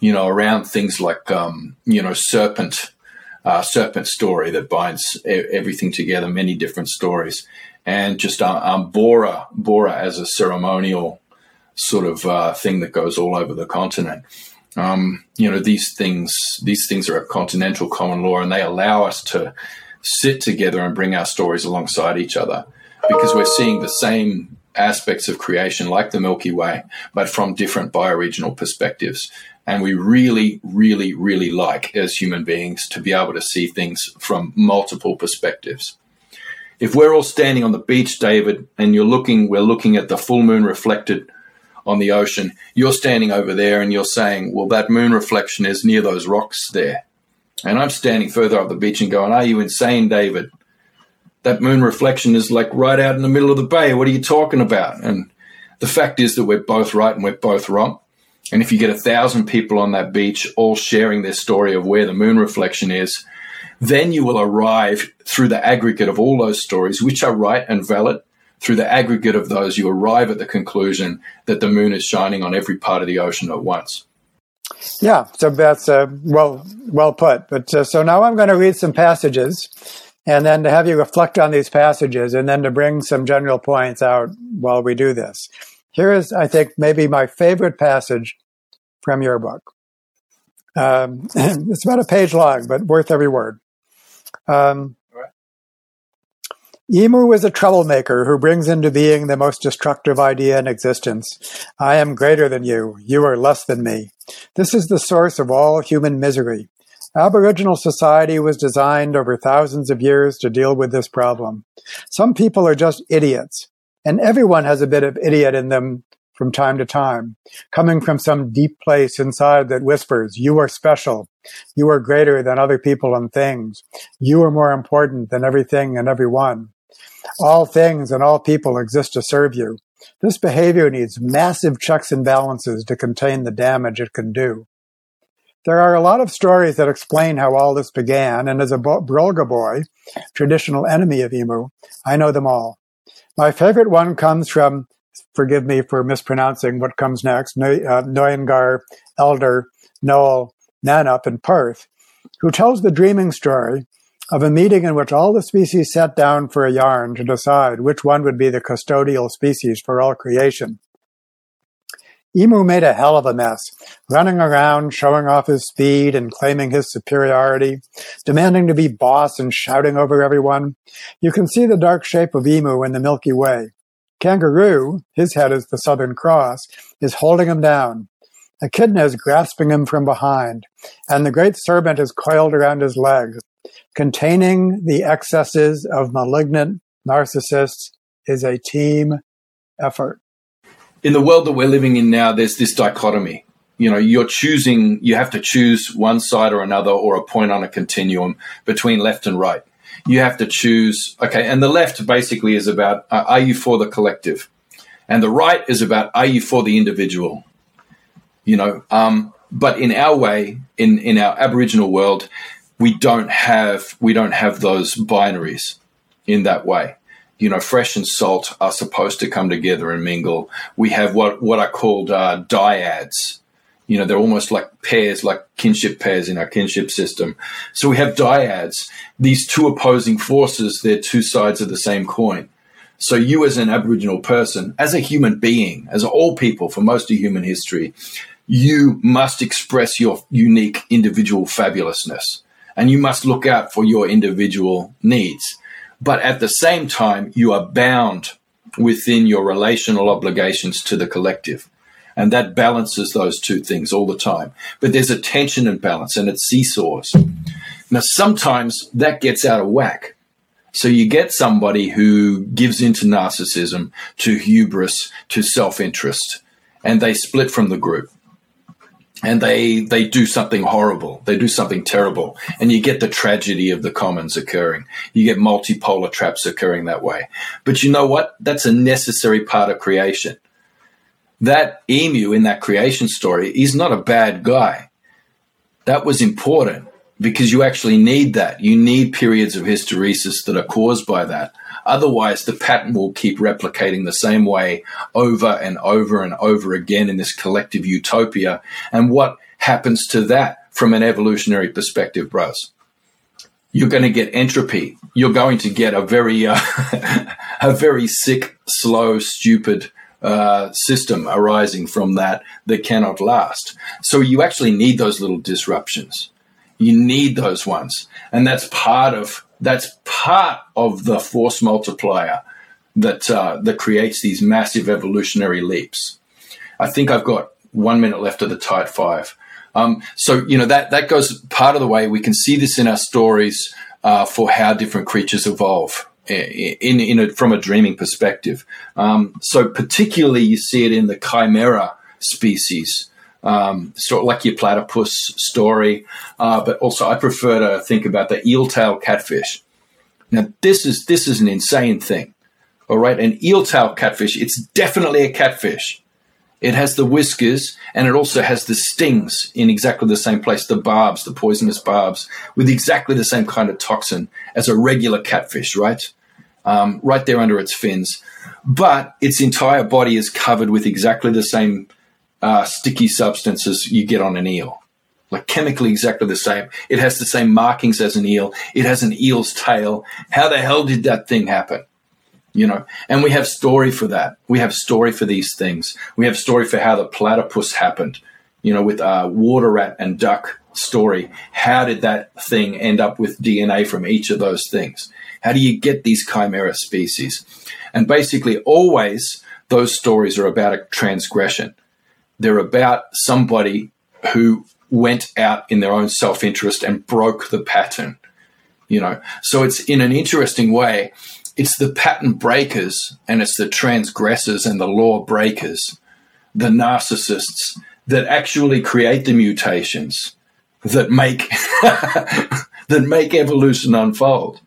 you know, around things like, you know, serpent story that binds everything together, many different stories, and just Bora as a ceremonial sort of thing that goes all over the continent. You know, these things are a continental common law, and they allow us to sit together and bring our stories alongside each other, because we're seeing the same aspects of creation, like the Milky Way, but from different bioregional perspectives. And we really, really, really like, as human beings, to be able to see things from multiple perspectives. If we're all standing on the beach, David, and we're looking at the full moon reflected on the ocean, you're standing over there and you're saying, well, that moon reflection is near those rocks there. And I'm standing further up the beach and going, are you insane, David? That moon reflection is like right out in the middle of the bay. What are you talking about? And the fact is that we're both right and we're both wrong. And if you get 1,000 people on that beach all sharing their story of where the moon reflection is, then you will arrive through the aggregate of all those stories, which are right and valid. Through the aggregate of those, you arrive at the conclusion that the moon is shining on every part of the ocean at once. Yeah, so that's well put. But so now I'm going to read some passages and then to have you reflect on these passages and then to bring some general points out while we do this. Here is, I think, maybe my favorite passage from your book. It's about a page long, but worth every word. Right. Emu is a troublemaker who brings into being the most destructive idea in existence. I am greater than you. You are less than me. This is the source of all human misery. Aboriginal society was designed over thousands of years to deal with this problem. Some people are just idiots. And everyone has a bit of idiot in them from time to time, coming from some deep place inside that whispers, you are special. You are greater than other people and things. You are more important than everything and everyone. All things and all people exist to serve you. This behavior needs massive checks and balances to contain the damage it can do. There are a lot of stories that explain how all this began, and as a Brolga boy, traditional enemy of Emu, I know them all. My favorite one comes from, forgive me for mispronouncing what comes next, Noyengar, Elder, Noel, Nanup in Perth, who tells the dreaming story of a meeting in which all the species sat down for a yarn to decide which one would be the custodial species for all creation. Emu made a hell of a mess, running around, showing off his speed and claiming his superiority, demanding to be boss and shouting over everyone. You can see the dark shape of Emu in the Milky Way. Kangaroo, his head is the Southern Cross, is holding him down. Echidna is grasping him from behind, and the great serpent is coiled around his legs. Containing the excesses of malignant narcissists is a team effort. In the world that we're living in now, there's this dichotomy. You know, you have to choose one side or another or a point on a continuum between left and right. You have to choose, okay, and the left basically is about, are you for the collective? And the right is about, are you for the individual? You know, but in our way, in our Aboriginal world, we don't have those binaries in that way. You know, fresh and salt are supposed to come together and mingle. We have what are called dyads. You know, they're almost like pairs, like kinship pairs in our kinship system. So we have dyads, these two opposing forces. They're two sides of the same coin. So you as an Aboriginal person, as a human being, as all people for most of human history, you must express your unique individual fabulousness and you must look out for your individual needs. But at the same time, you are bound within your relational obligations to the collective. And that balances those two things all the time. But there's a tension and balance, and it seesaws. Now, sometimes that gets out of whack. So you get somebody who gives into narcissism, to hubris, to self-interest, and they split from the group. And they do something horrible. They do something terrible. And you get the tragedy of the commons occurring. You get multipolar traps occurring that way. But you know what? That's a necessary part of creation. That Emu in that creation story is not a bad guy. That was important because you actually need that. You need periods of hysteresis that are caused by that. Otherwise, the pattern will keep replicating the same way over and over and over again in this collective utopia. And what happens to that from an evolutionary perspective, bros? You're going to get entropy. You're going to get a very sick, slow, stupid system arising from that cannot last. So you actually need those little disruptions. You need those ones. And that's part of the force multiplier that creates these massive evolutionary leaps. I think I've got 1 minute left of the tight five. So, you know, that goes part of the way we can see this in our stories for how different creatures evolve from a dreaming perspective. So particularly you see it in the chimera species, sort of like your platypus story, but also I prefer to think about the eel-tailed catfish. Now, this is an insane thing, all right? An eel-tailed catfish, it's definitely a catfish. It has the whiskers, and it also has the stings in exactly the same place, the barbs, the poisonous barbs, with exactly the same kind of toxin as a regular catfish, right? Right there under its fins. But its entire body is covered with exactly the same sticky substances you get on an eel, like chemically exactly the same. It has the same markings as an eel. It has an eel's tail. How the hell did that thing happen? You know, and we have story for that. We have story for these things. We have story for how the platypus happened, you know, with water rat and duck story. How did that thing end up with DNA from each of those things? How do you get these chimera species? And basically always those stories are about a transgression. They're about somebody who went out in their own self-interest and broke the pattern, you know. So it's in an interesting way, it's the pattern breakers and it's the transgressors and the law breakers, the narcissists that actually create the mutations that make evolution unfold.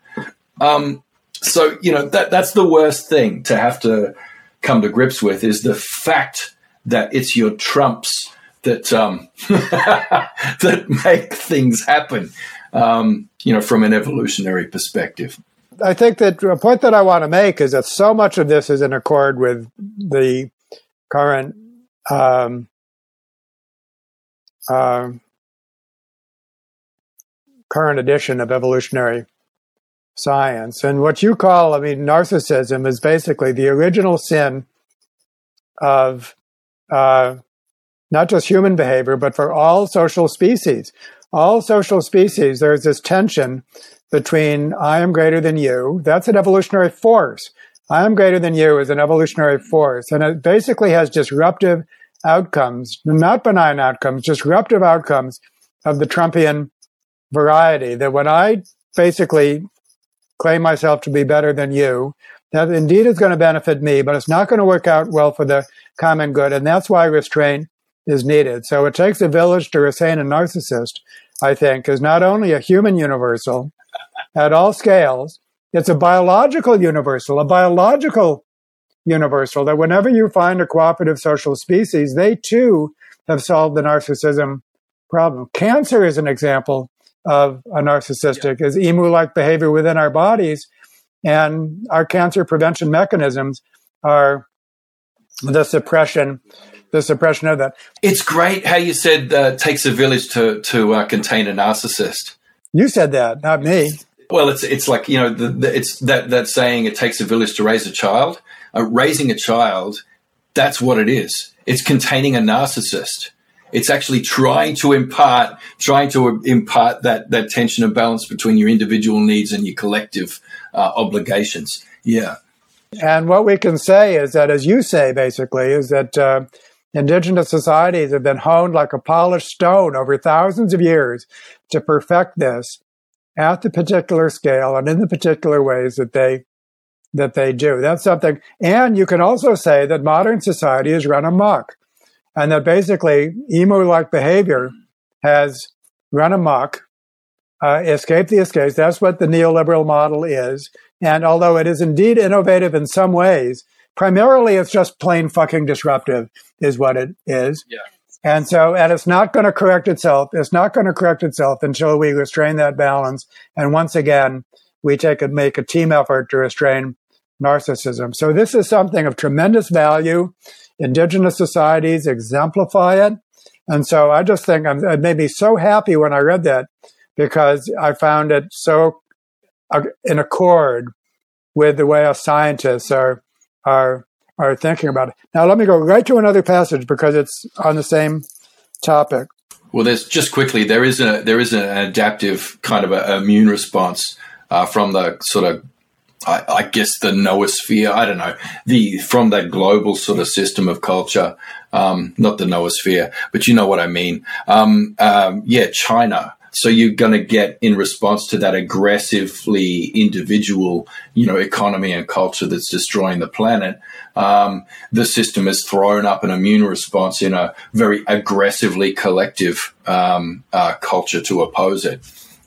So, you know, that's the worst thing to have to come to grips with, is the fact that it's your trumps that that make things happen, you know, from an evolutionary perspective. I think that a point that I want to make is that so much of this is in accord with the current current edition of evolutionary science. And what you call, I mean, narcissism is basically the original sin of not just human behavior, but for all social species. All social species, there's this tension between I am greater than you. That's an evolutionary force. I am greater than you is an evolutionary force. And it basically has disruptive outcomes, not benign outcomes, disruptive outcomes of the Trumpian variety. That when I basically claim myself to be better than you, that indeed is going to benefit me, but it's not going to work out well for the common good. And that's why restraint is needed. So it takes a village to restrain a narcissist, I think, is not only a human universal at all scales, it's a biological universal that whenever you find a cooperative social species, they too have solved the narcissism problem. Cancer is an example of a narcissistic, is emu-like behavior within our bodies, and our cancer prevention mechanisms are the suppression of that. It's great how you said takes a village to contain a narcissist. You said that, not me. Well, it's like, you know, it's that saying, it takes a village to raise a child. Raising a child, that's what it is. It's containing a narcissist. It's actually trying to impart that tension and balance between your individual needs and your collective obligations. Yeah. And what we can say is that, as you say, basically, is that indigenous societies have been honed like a polished stone over thousands of years to perfect this at the particular scale and in the particular ways that they do. That's something. And you can also say that modern society is run amok, and that basically emu-like behavior has run amok, escaped the escapes. That's what the neoliberal model is. And although it is indeed innovative in some ways, primarily it's just plain fucking disruptive is what it is. Yeah. And so, and it's not going to correct itself. It's not going to correct itself until we restrain that balance. And once again, we make a team effort to restrain narcissism. So this is something of tremendous value. Indigenous societies exemplify it. And so I just think it made me so happy when I read that, because I found it so in accord with the way our scientists are thinking about it. Now, let me go right to another passage because it's on the same topic. Well, there is an adaptive kind of a immune response from the sort of I guess the noosphere, I don't know, from that global sort of system of culture, not the noosphere, but you know what I mean. China. So you're going to get, in response to that aggressively individual, economy and culture that's destroying the planet, the system has thrown up an immune response in a very aggressively collective culture to oppose it.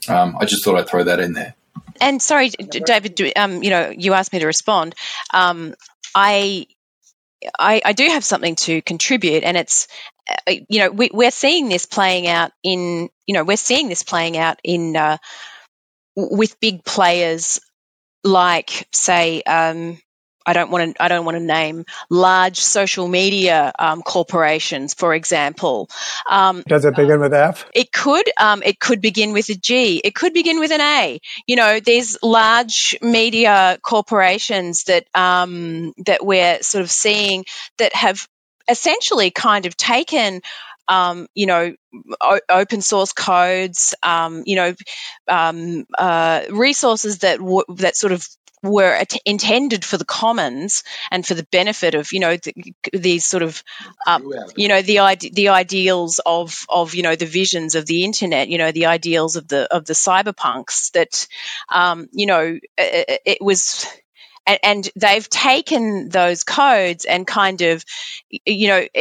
I just thought I'd throw that in there. And sorry, David, you asked me to respond. I do have something to contribute, and it's, we're seeing this playing out in, with big players like, say, I don't want to name large social media corporations, for example. Does it begin with F? It could. It could begin with a G. It could begin with an A. There's large media corporations that that we're sort of seeing that have essentially kind of taken, open source codes, resources that sort of were intended for the commons and for the benefit of, these sort of, the ideals of, the visions of the internet, the ideals of the cyberpunks that, it was, and they've taken those codes and kind of,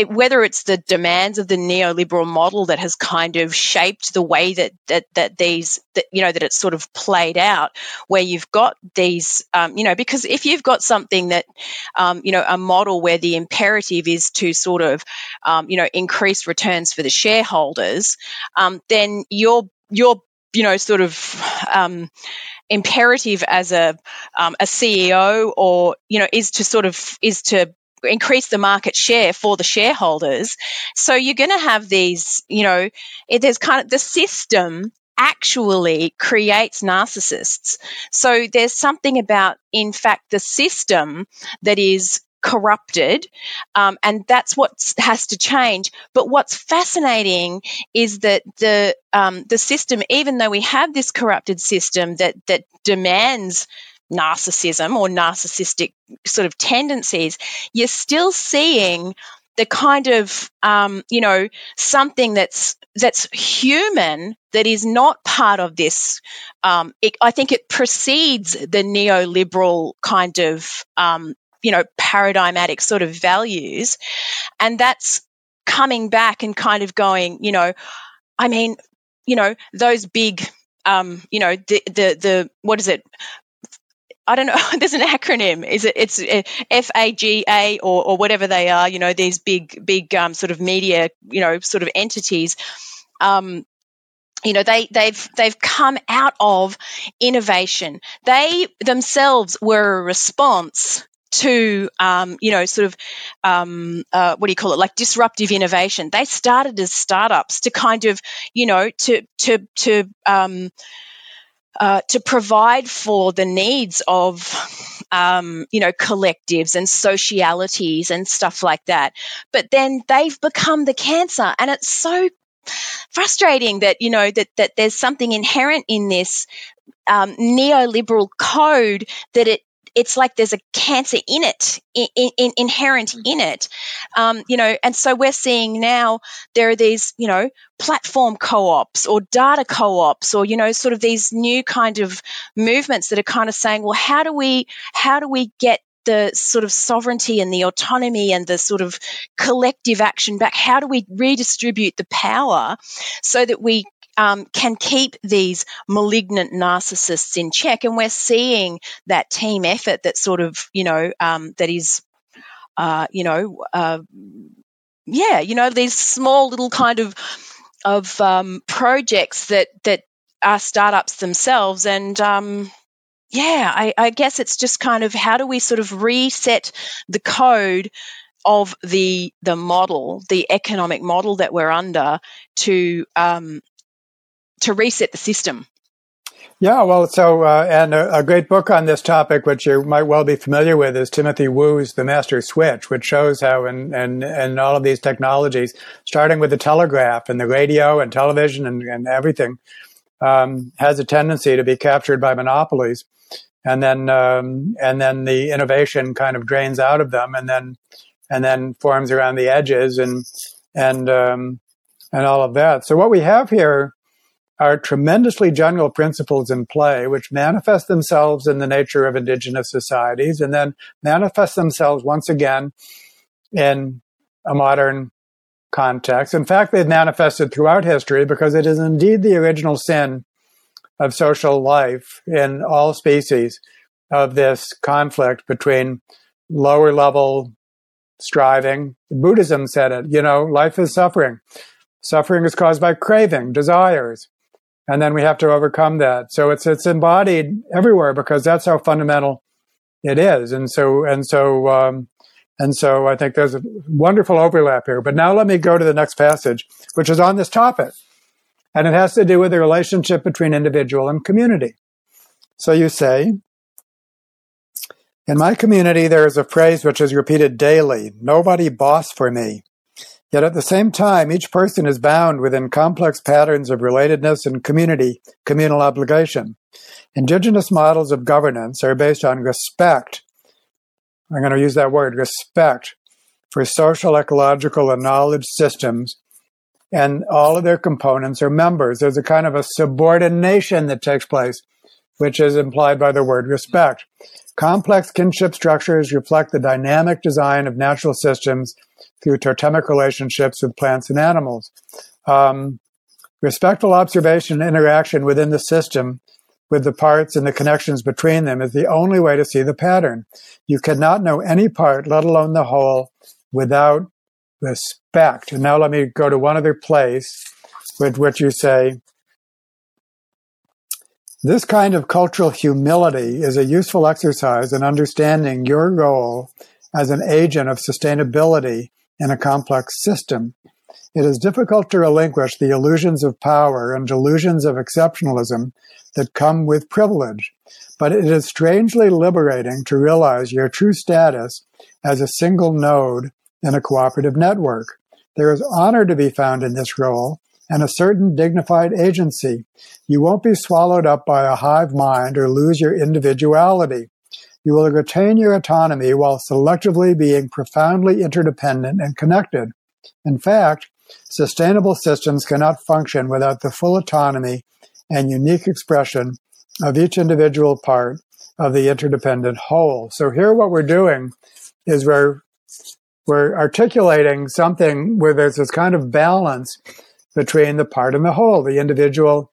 whether it's the demands of the neoliberal model that has kind of shaped the way that it's sort of played out, where you've got these, because if you've got something that, a model where the imperative is to sort of, increase returns for the shareholders, then your imperative as a CEO or, is to increase the market share for the shareholders. So you're going to have these, there's kind of the system actually creates narcissists. So there's something about, in fact, the system that is corrupted, and that's what has to change. But what's fascinating is that the system, even though we have this corrupted system that demands narcissism or narcissistic sort of tendencies, you're still seeing the kind of something that's human that is not part of this. I think it precedes the neoliberal kind of paradigmatic sort of values, and that's coming back and kind of going, those big, the what is it? I don't know. There's an acronym. It's FAGA or whatever they are. These big sort of media, sort of entities. They've come out of innovation. They themselves were a response to, disruptive innovation. They started as startups to kind of, to provide for the needs of, collectives and socialities and stuff like that. But then they've become the cancer, and it's so frustrating that, that there's something inherent in this neoliberal code that it's like there's a cancer in it, inherent in it, and so we're seeing now there are these, platform co-ops or data co-ops or, sort of these new kind of movements that are kind of saying, well, how do we get the sort of sovereignty and the autonomy and the sort of collective action back? How do we redistribute the power so that we can keep these malignant narcissists in check? And we're seeing that team effort that sort of, that is, these small little kind of projects that are startups themselves. And, I guess it's just kind of, how do we sort of reset the code of the model, the economic model that we're under to reset the system? Yeah, well, so and a great book on this topic, which you might well be familiar with, is Timothy Wu's The Master Switch, which shows how in all of these technologies, starting with the telegraph and the radio and television and everything, has a tendency to be captured by monopolies. and then the innovation kind of drains out of them, and then forms around the edges, and all of that. So what we have here are tremendously general principles in play, which manifest themselves in the nature of indigenous societies, and then manifest themselves once again in a modern context. In fact, they've manifested throughout history, because it is indeed the original sin of social life in all species, of this conflict between lower level striving. Buddhism said it, life is suffering. Suffering is caused by craving, desires. And then we have to overcome that. So it's embodied everywhere, because that's how fundamental it is. And so I think there's a wonderful overlap here. But now let me go to the next passage, which is on this topic. And it has to do with the relationship between individual and community. So you say, in my community, there is a phrase which is repeated daily: nobody boss for me. Yet at the same time, each person is bound within complex patterns of relatedness and communal obligation. Indigenous models of governance are based on respect. I'm going to use that word, respect, for social, ecological, and knowledge systems, and all of their components or members. There's a kind of a subordination that takes place, which is implied by the word respect. Complex kinship structures reflect the dynamic design of natural systems through totemic relationships with plants and animals. Respectful observation and interaction within the system with the parts and the connections between them is the only way to see the pattern. You cannot know any part, let alone the whole, without respect. And now let me go to one other place with which you say, this kind of cultural humility is a useful exercise in understanding your role as an agent of sustainability in a complex system. It is difficult to relinquish the illusions of power and delusions of exceptionalism that come with privilege, but it is strangely liberating to realize your true status as a single node in a cooperative network. There is honor to be found in this role, and a certain dignified agency. You won't be swallowed up by a hive mind or lose your individuality. You will retain your autonomy while selectively being profoundly interdependent and connected. In fact, sustainable systems cannot function without the full autonomy and unique expression of each individual part of the interdependent whole. So here what we're doing is we're articulating something where there's this kind of balance between the part and the whole, the individual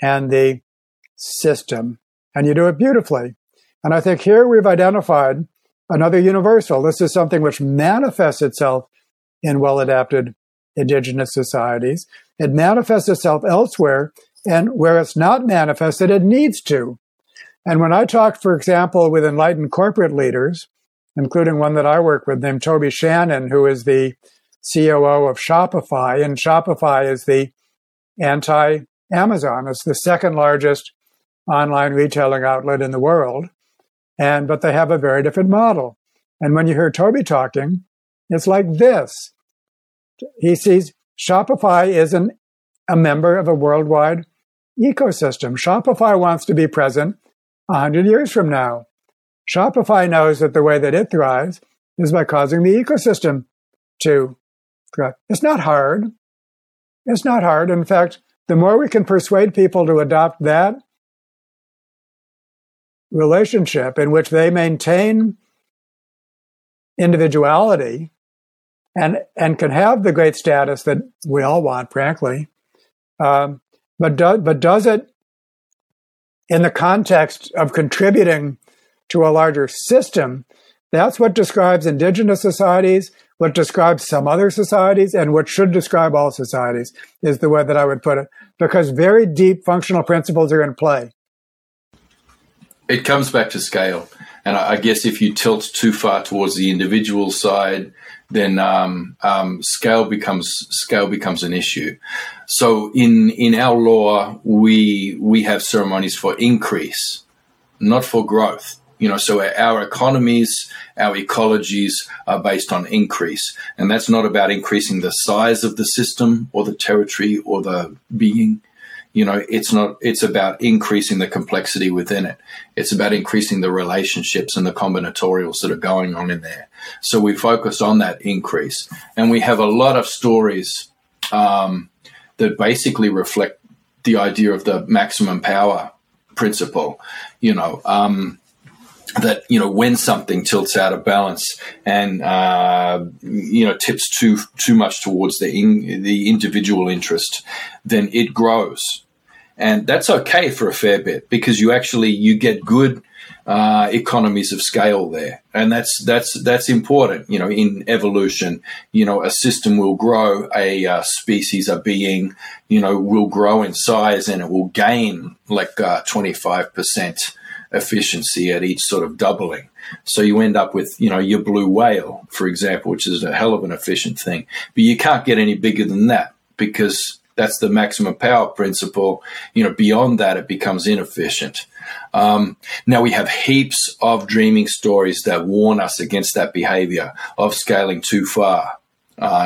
and the system. And you do it beautifully. And I think here we've identified another universal. This is something which manifests itself in well-adapted indigenous societies. It manifests itself elsewhere, and where it's not manifested, it needs to. And when I talked, for example, with enlightened corporate leaders, including one that I work with named Toby Shannon, who is the COO of Shopify, and Shopify is the anti-Amazon. It's the second largest online retailing outlet in the world, but they have a very different model. And when you hear Toby talking, it's like this. He sees Shopify is a member of a worldwide ecosystem. Shopify wants to be present 100 years from now. Shopify knows that the way that it thrives is by causing the ecosystem to thrive. It's not hard. It's not hard. In fact, the more we can persuade people to adopt that relationship in which they maintain individuality and can have the great status that we all want, frankly, but does it in the context of contributing to a larger system, that's what describes indigenous societies, what describes some other societies, and what should describe all societies, is the way that I would put it, because very deep functional principles are in play. It comes back to scale. And I guess if you tilt too far towards the individual side, then scale becomes an issue. So in our law, we have ceremonies for increase, not for growth. So our economies, our ecologies are based on increase. And that's not about increasing the size of the system or the territory or the being. you know, it's about increasing the complexity within it. It's about increasing the relationships and the combinatorials that are going on in there. So we focus on that increase, and we have a lot of stories that basically reflect the idea of the maximum power principle, you know, that, you know, when something tilts out of balance and, you know, tips too much towards the individual interest, then it grows. And that's okay for a fair bit, because you get good economies of scale there. And that's important. You know, in evolution, you know, a system will grow, a species, a being, you know, will grow in size, and it will gain like 25% efficiency at each sort of doubling. So you end up with, you know, your blue whale, for example, which is a hell of an efficient thing. But you can't get any bigger than that, because that's the maximum power principle. You know, beyond that, it becomes inefficient. Now we have heaps of dreaming stories that warn us against that behavior of scaling too far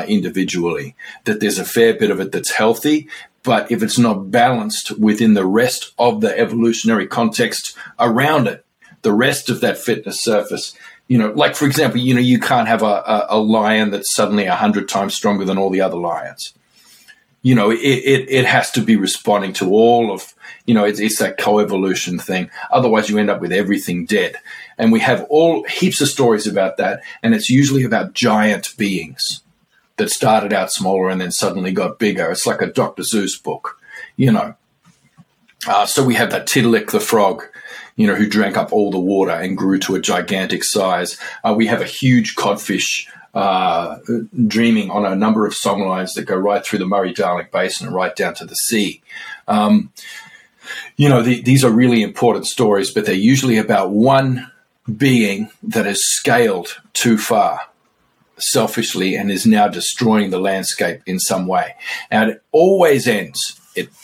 individually, that there's a fair bit of it that's healthy. But if it's not balanced within the rest of the evolutionary context around it, the rest of that fitness surface, you know, like, for example, you know, you can't have a lion that's suddenly 100 times stronger than all the other lions. You know, it has to be responding to all of, you know, it's that coevolution thing. Otherwise, you end up with everything dead. And we have all heaps of stories about that. And it's usually about giant beings that started out smaller and then suddenly got bigger. It's like a Dr. Seuss book, you know. So we have that Tiddalik the frog, you know, who drank up all the water and grew to a gigantic size. We have a huge codfish dreaming on a number of songlines that go right through the Murray-Darling Basin and right down to the sea. You know, these are really important stories, but they're usually about one being that has scaled too far selfishly and is now destroying the landscape in some way. And it always ends with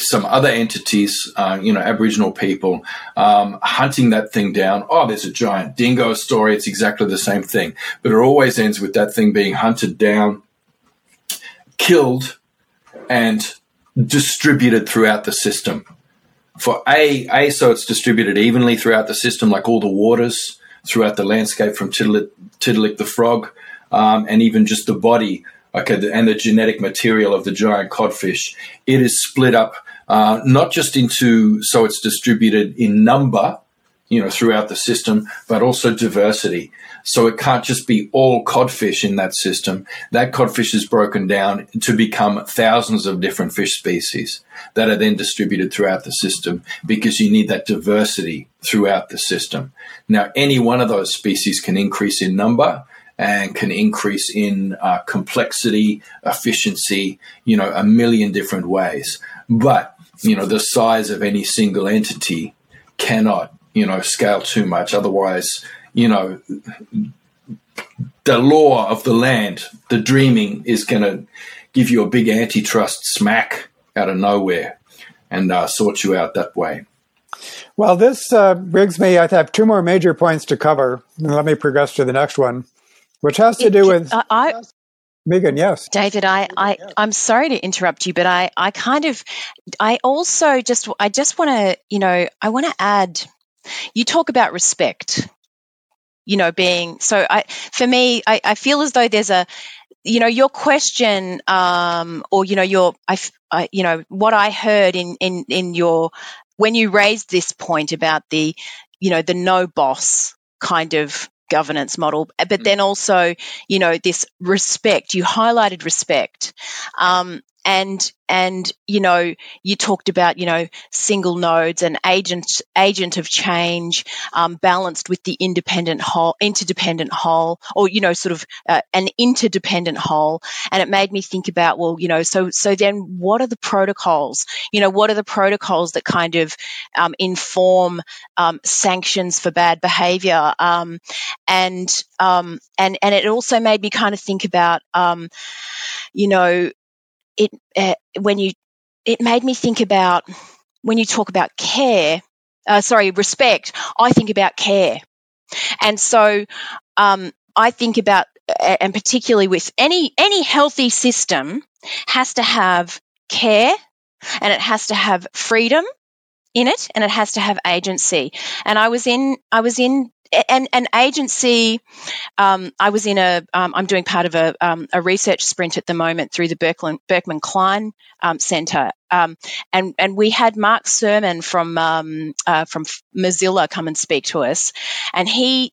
some other entities, you know, Aboriginal people hunting that thing down. Oh, there's a giant dingo story. It's exactly the same thing. But it always ends with that thing being hunted down, killed, and distributed throughout the system. So it's distributed evenly throughout the system, like all the waters, throughout the landscape from Tiddalik the frog, and even just the body, okay, and the genetic material of the giant codfish. It is split up, not just so it's distributed in number, you know, throughout the system, but also diversity. So it can't just be all codfish in that system. That codfish is broken down to become thousands of different fish species that are then distributed throughout the system, because you need that diversity throughout the system. Now, any one of those species can increase in number and can increase in complexity, efficiency, you know, a million different ways. But, you know, the size of any single entity cannot, you know, scale too much. Otherwise, you know, the law of the land, the dreaming, is going to give you a big antitrust smack out of nowhere and sort you out that way. Well, this brings me, I have two more major points to cover, and let me progress to the next one, which has to do with... Megan, yes. David, I'm sorry to interrupt you, but I want to add... You talk about respect, you know, being so. For me, I feel as though there's a, you know, your question, or you know, what I heard in your, when you raised this point about the, you know, the no boss kind of governance model, but then also, you know, this respect. You highlighted respect, and you know, you talked about, you know, single nodes and agent of change, balanced with the interdependent whole, or, you know, sort of an interdependent whole. And it made me think about, well, you know, so then what are the protocols? You know, what are the protocols that kind of inform sanctions for bad behavior? And it also made me kind of think about, you know, it made me think about when you talk about respect. I think about care, and so I think about, and particularly with any healthy system, has to have care, and it has to have freedom in it, and it has to have agency. And I was in agency. I'm doing part of a research sprint at the moment through the Berkman Klein Center, and we had Mark Sermon from Mozilla come and speak to us, and he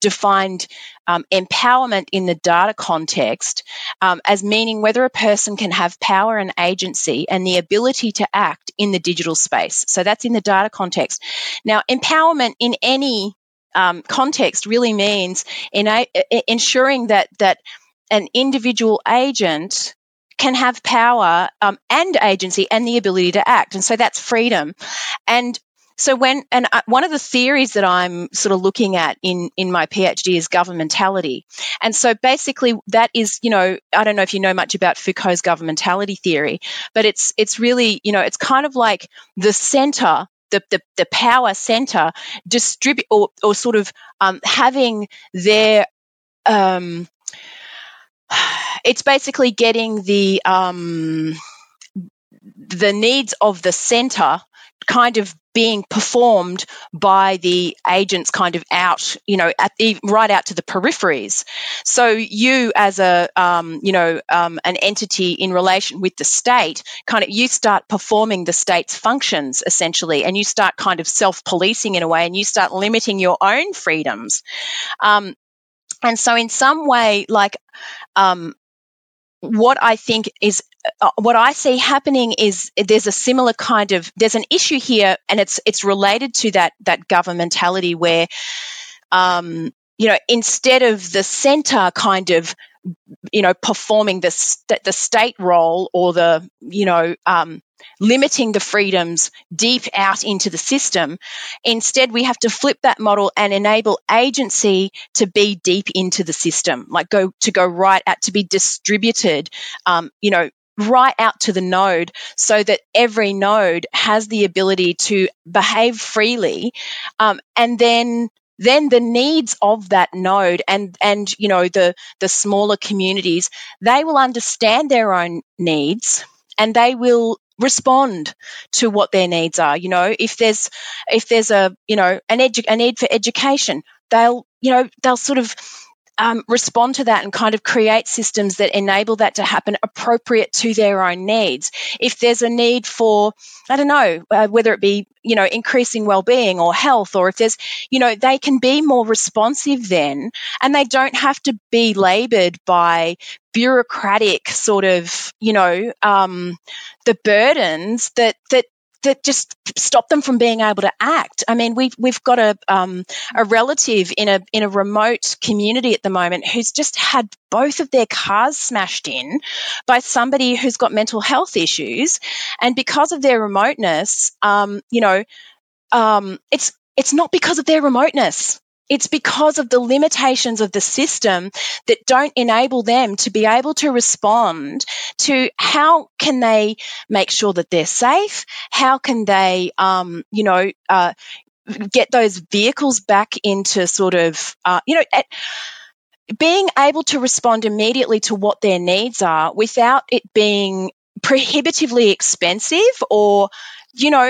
defined empowerment in the data context as meaning whether a person can have power and agency and the ability to act in the digital space. So that's in the data context. Now, empowerment in any context really means ensuring that an individual agent can have power and agency and the ability to act, and so that's freedom. And so one of the theories that I'm sort of looking at in my PhD is governmentality, and so basically that is, I don't know if you know much about Foucault's governmentality theory, but it's really, it's kind of like the center. The power center distribute or sort of having their it's basically getting the needs of the center kind of being performed by the agents kind of out, right out to the peripheries. So you as an entity in relation with the state, kind of you start performing the state's functions essentially, and you start kind of self-policing in a way, and you start limiting your own freedoms. And so in some way, like what I see happening is there's a similar kind of, there's an issue here, and it's related to that governmentality where, instead of the center kind of, performing the state role or the, limiting the freedoms deep out into the system, instead we have to flip that model and enable agency to be deep into the system, go right out, to be distributed, right out to the node, so that every node has the ability to behave freely, and then the needs of that node and the smaller communities, they will understand their own needs and they will respond to what their needs are. If there's a a need for education, they'll sort of respond to that and kind of create systems that enable that to happen, appropriate to their own needs. If there's a need for whether it be increasing well-being or health, or if there's they can be more responsive then, and they don't have to be laboured by bureaucratic sort of the burdens that just stop them from being able to act. I mean, we've got a relative in a remote community at the moment who's just had both of their cars smashed in by somebody who's got mental health issues, and because of their remoteness, it's not because of their remoteness. It's because of the limitations of the system that don't enable them to be able to respond to how can they make sure that they're safe, how can they, get those vehicles back into sort of, being able to respond immediately to what their needs are without it being prohibitively expensive or,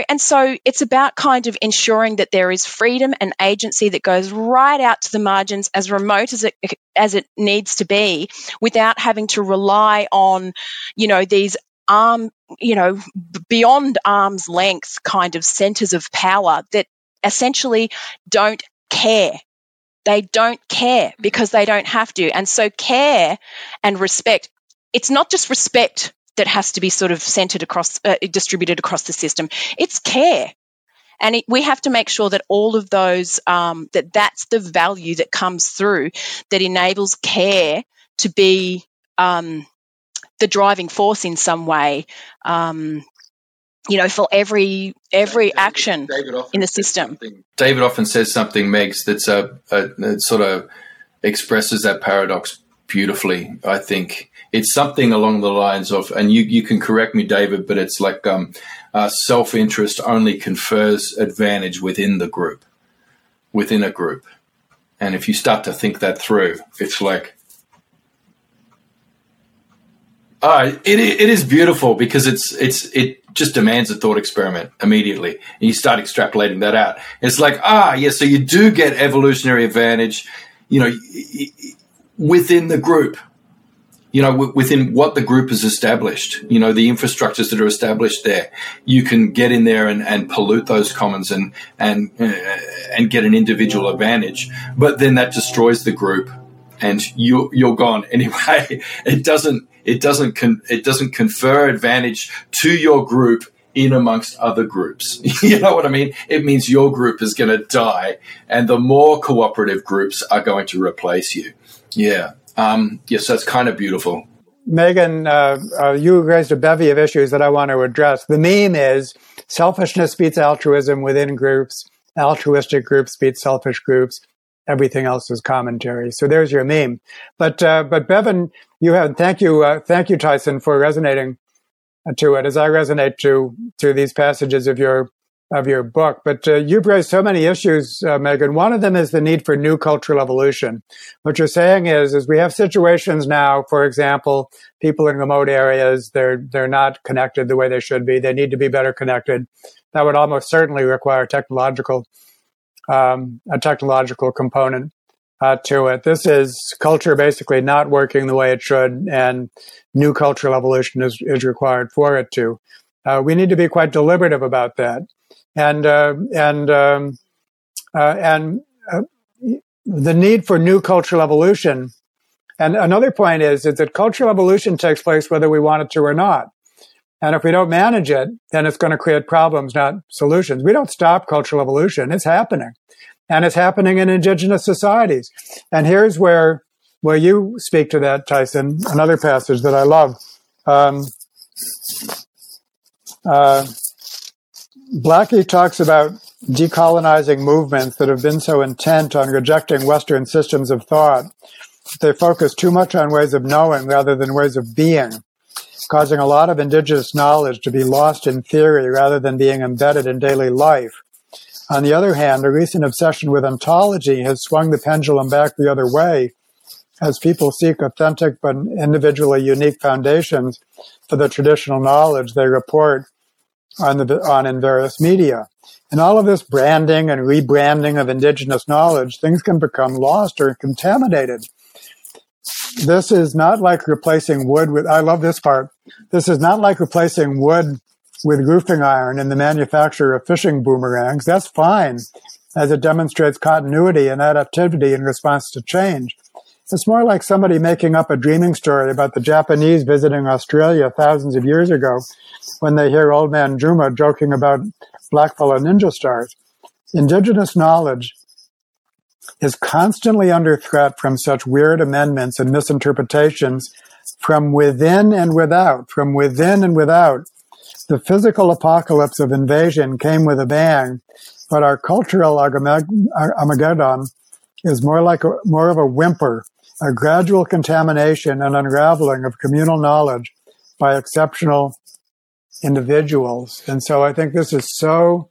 and so it's about kind of ensuring that there is freedom and agency that goes right out to the margins, as remote as it needs to be, without having to rely on, these beyond arm's length kind of centers of power that essentially don't care. They don't care because they don't have to. And so care and respect, it's not just respect that has to be sort of centered across, distributed across the system. It's care, and we have to make sure that all of those, that's the value that comes through that enables care to be the driving force in some way. For every action in the system. David often says something, Megs, that's that sort of expresses that paradox beautifully, I think. It's something along the lines of, and you can correct me, David, but it's like self-interest only confers advantage within a group. And if you start to think that through, it's like It is beautiful because it just demands a thought experiment immediately, and you start extrapolating that out. It's like, so you do get evolutionary advantage, you know, within the group, you know, within what the group has established, you know, the infrastructures that are established there. You can get in there and pollute those commons and get an individual advantage, but then that destroys the group, and you're gone anyway. It doesn't confer advantage to your group in amongst other groups. You know what I mean? It means your group is going to die, and the more cooperative groups are going to replace you. Yeah. Yes, that's kind of beautiful. Megan, you raised a bevy of issues that I want to address. The meme is selfishness beats altruism within groups. Altruistic groups beat selfish groups. Everything else is commentary. So there's your meme. But Bevan, you have, thank you, Tyson, for resonating to it as I resonate to these passages of your book. But you've raised so many issues, Megan. One of them is the need for new cultural evolution. What you're saying is we have situations now, for example, people in remote areas, they're not connected the way they should be. They need to be better connected. That would almost certainly require a technological component to it. This is culture basically not working the way it should, and new cultural evolution is required for it to. We need to be quite deliberative about that. And the need for new cultural evolution. And another point is that cultural evolution takes place whether we want it to or not. And if we don't manage it, then it's going to create problems, not solutions. We don't stop cultural evolution. It's happening. And it's happening in indigenous societies. And here's where you speak to that, Tyson, another passage that I love. Blackie talks about decolonizing movements that have been so intent on rejecting Western systems of thought. They focus too much on ways of knowing rather than ways of being, causing a lot of indigenous knowledge to be lost in theory rather than being embedded in daily life. On the other hand, a recent obsession with ontology has swung the pendulum back the other way as people seek authentic but individually unique foundations for the traditional knowledge they report on in various media. In all of this branding and rebranding of indigenous knowledge, things can become lost or contaminated. This is not like replacing wood with, I love this part. This is not like replacing wood with roofing iron in the manufacture of fishing boomerangs. That's fine, as it demonstrates continuity and adaptivity in response to change. It's more like somebody making up a dreaming story about the Japanese visiting Australia thousands of years ago when they hear Old Man Juma joking about blackfellow ninja stars. Indigenous knowledge is constantly under threat from such weird amendments and misinterpretations from within and without, from within and without. The physical apocalypse of invasion came with a bang, but our cultural Armageddon is more of a whimper, a gradual contamination and unraveling of communal knowledge by exceptional individuals. And so I think this is so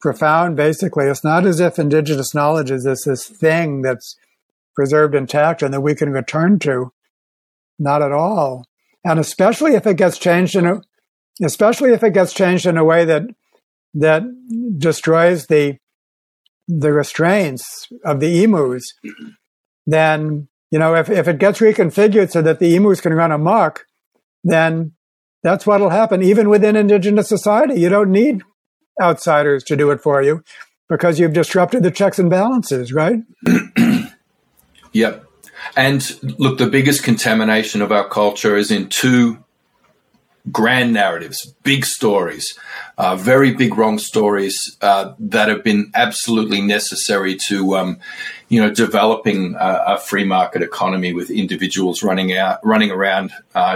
profound, basically. It's not as if indigenous knowledge is this thing that's preserved intact and that we can return to. Not at all. And especially if it gets changed in a way that destroys the restraints of the emus, then, you know, if it gets reconfigured so that the emus can run amok, then that's what'll happen. Even within indigenous society, you don't need outsiders to do it for you because you've disrupted the checks and balances, right? Yep. And look, the biggest contamination of our culture is in two grand narratives, big stories, very big wrong stories that have been absolutely necessary to, developing a free market economy with individuals running around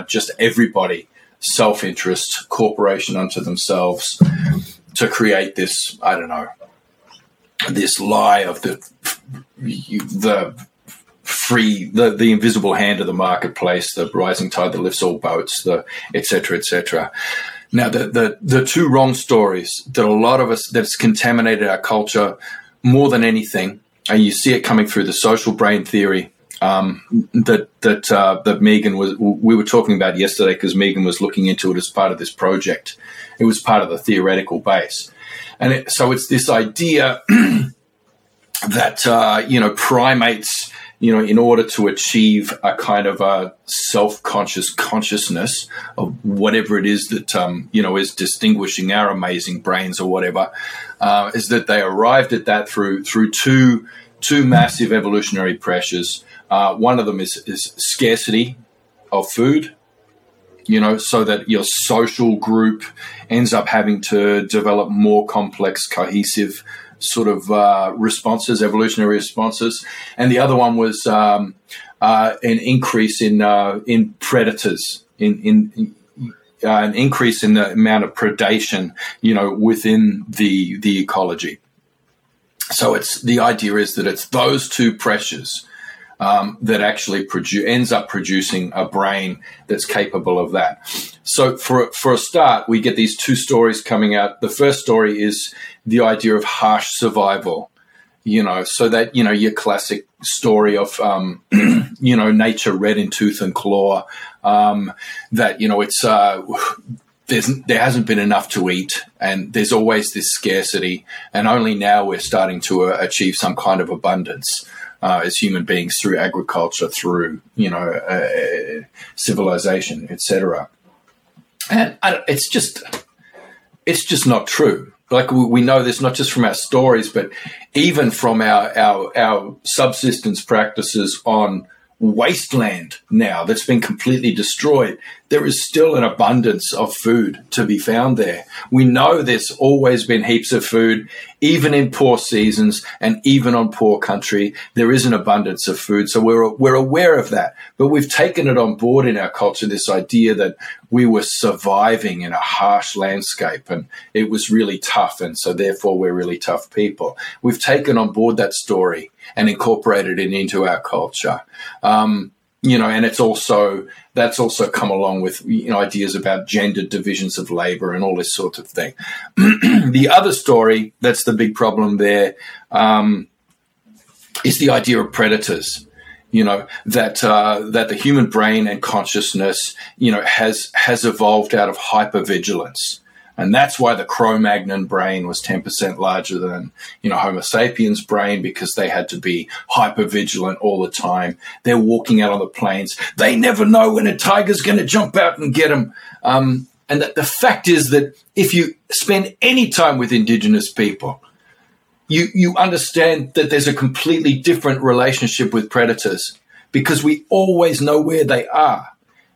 just everybody, self-interest, corporation unto themselves, to create this, I don't know, this lie of the free, the invisible hand of the marketplace, the rising tide that lifts all boats, the et cetera, et cetera. Now, the two wrong stories that a lot of us, that's contaminated our culture more than anything, and you see it coming through the social brain theory that Megan was, we were talking about yesterday, because Megan was looking into it as part of this project. It was part of the theoretical base. And so it's this idea that, primates, in order to achieve a kind of a self-conscious consciousness of whatever it is that, is distinguishing our amazing brains or whatever, is that they arrived at that through two massive evolutionary pressures. One of them is scarcity of food, so that your social group ends up having to develop more complex, cohesive sort of responses, evolutionary responses. And the other one was an increase in predators, an increase in the amount of predation, within the ecology. So it's the idea is that it's those two pressures that actually ends up producing a brain that's capable of that. So for a start, we get these two stories coming out. The first story is the idea of harsh survival, so that, your classic story of, nature red in tooth and claw, that, it's there hasn't been enough to eat, and there's always this scarcity, and only now we're starting to achieve some kind of abundance as human beings through agriculture, through civilization, etc. And it's just not true. Like we know this not just from our stories, but even from our subsistence practices on wasteland now that's been completely destroyed. There is still an abundance of food to be found there. We know there's always been heaps of food, even in poor seasons and even on poor country. There is an abundance of food. So we're aware of that, but we've taken it on board in our culture, this idea that we were surviving in a harsh landscape and it was really tough, and so therefore we're really tough people. We've taken on board that story and incorporated it into our culture. And that's also come along with, ideas about gendered divisions of labor and all this sort of thing. The other story, that's the big problem there, is the idea of predators, that the human brain and consciousness, has evolved out of hypervigilance. And that's why the Cro-Magnon brain was 10% larger than, Homo sapiens' brain, because they had to be hypervigilant all the time. They're walking out on the plains. They never know when a tiger's going to jump out and get them. And that the fact is that if you spend any time with indigenous people, you understand that there's a completely different relationship with predators, because we always know where they are.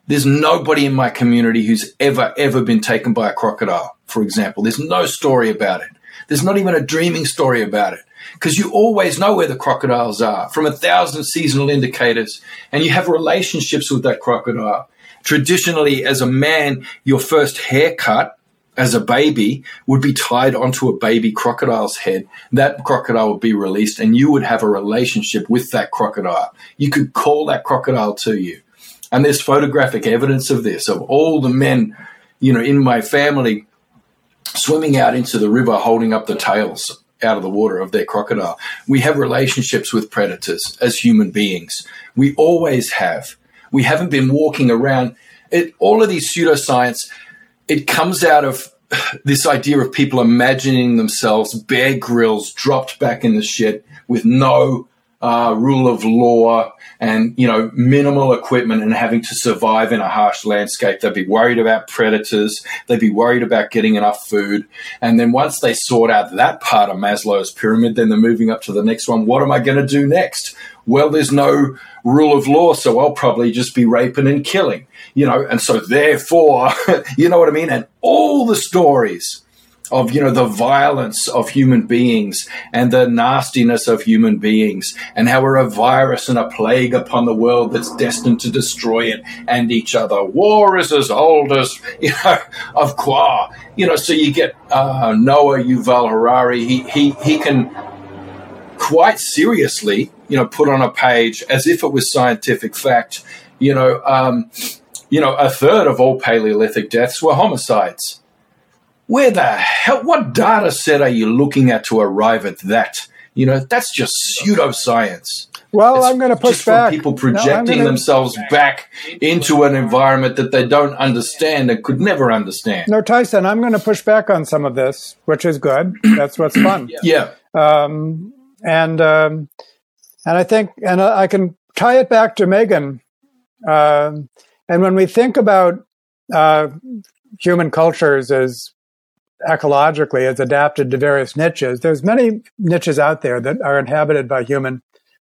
There's nobody in my community who's ever been taken by a crocodile, for example. There's no story about it. There's not even a dreaming story about it, because you always know where the crocodiles are from 1,000 seasonal indicators, and you have relationships with that crocodile. Traditionally, as a man, your first haircut as a baby would be tied onto a baby crocodile's head. That crocodile would be released, and you would have a relationship with that crocodile. You could call that crocodile to you. And there's photographic evidence of this, of all the men, in my family swimming out into the river, holding up the tails out of the water of their crocodile. We have relationships with predators as human beings. We always have. We haven't been walking around. All of these pseudoscience, it comes out of this idea of people imagining themselves Bear Grylls dropped back in the shit with no rule of law and, minimal equipment, and having to survive in a harsh landscape. They'd be worried about predators. They'd be worried about getting enough food. And then once they sort out that part of Maslow's pyramid, then they're moving up to the next one. What am I going to do next? Well, there's no rule of law, so I'll probably just be raping and killing, and so therefore, you know what I mean? And all the stories of, the violence of human beings and the nastiness of human beings, and how we're a virus and a plague upon the world that's destined to destroy it and each other. War is as old as, of Qua. So you get Noah Yuval Harari. He can quite seriously, put on a page as if it was scientific fact, a third of all Paleolithic deaths were homicides. Where the hell, what data set are you looking at to arrive at that? That's just pseudoscience. Well, I'm going to push back. People projecting themselves back into an environment that they don't understand and could never understand. No, Tyson, I'm going to push back on some of this, which is good. That's what's fun. Yeah. And I think, and I can tie it back to Megan. And when we think about human cultures as ecologically as adapted to various niches, there's many niches out there that are inhabited by human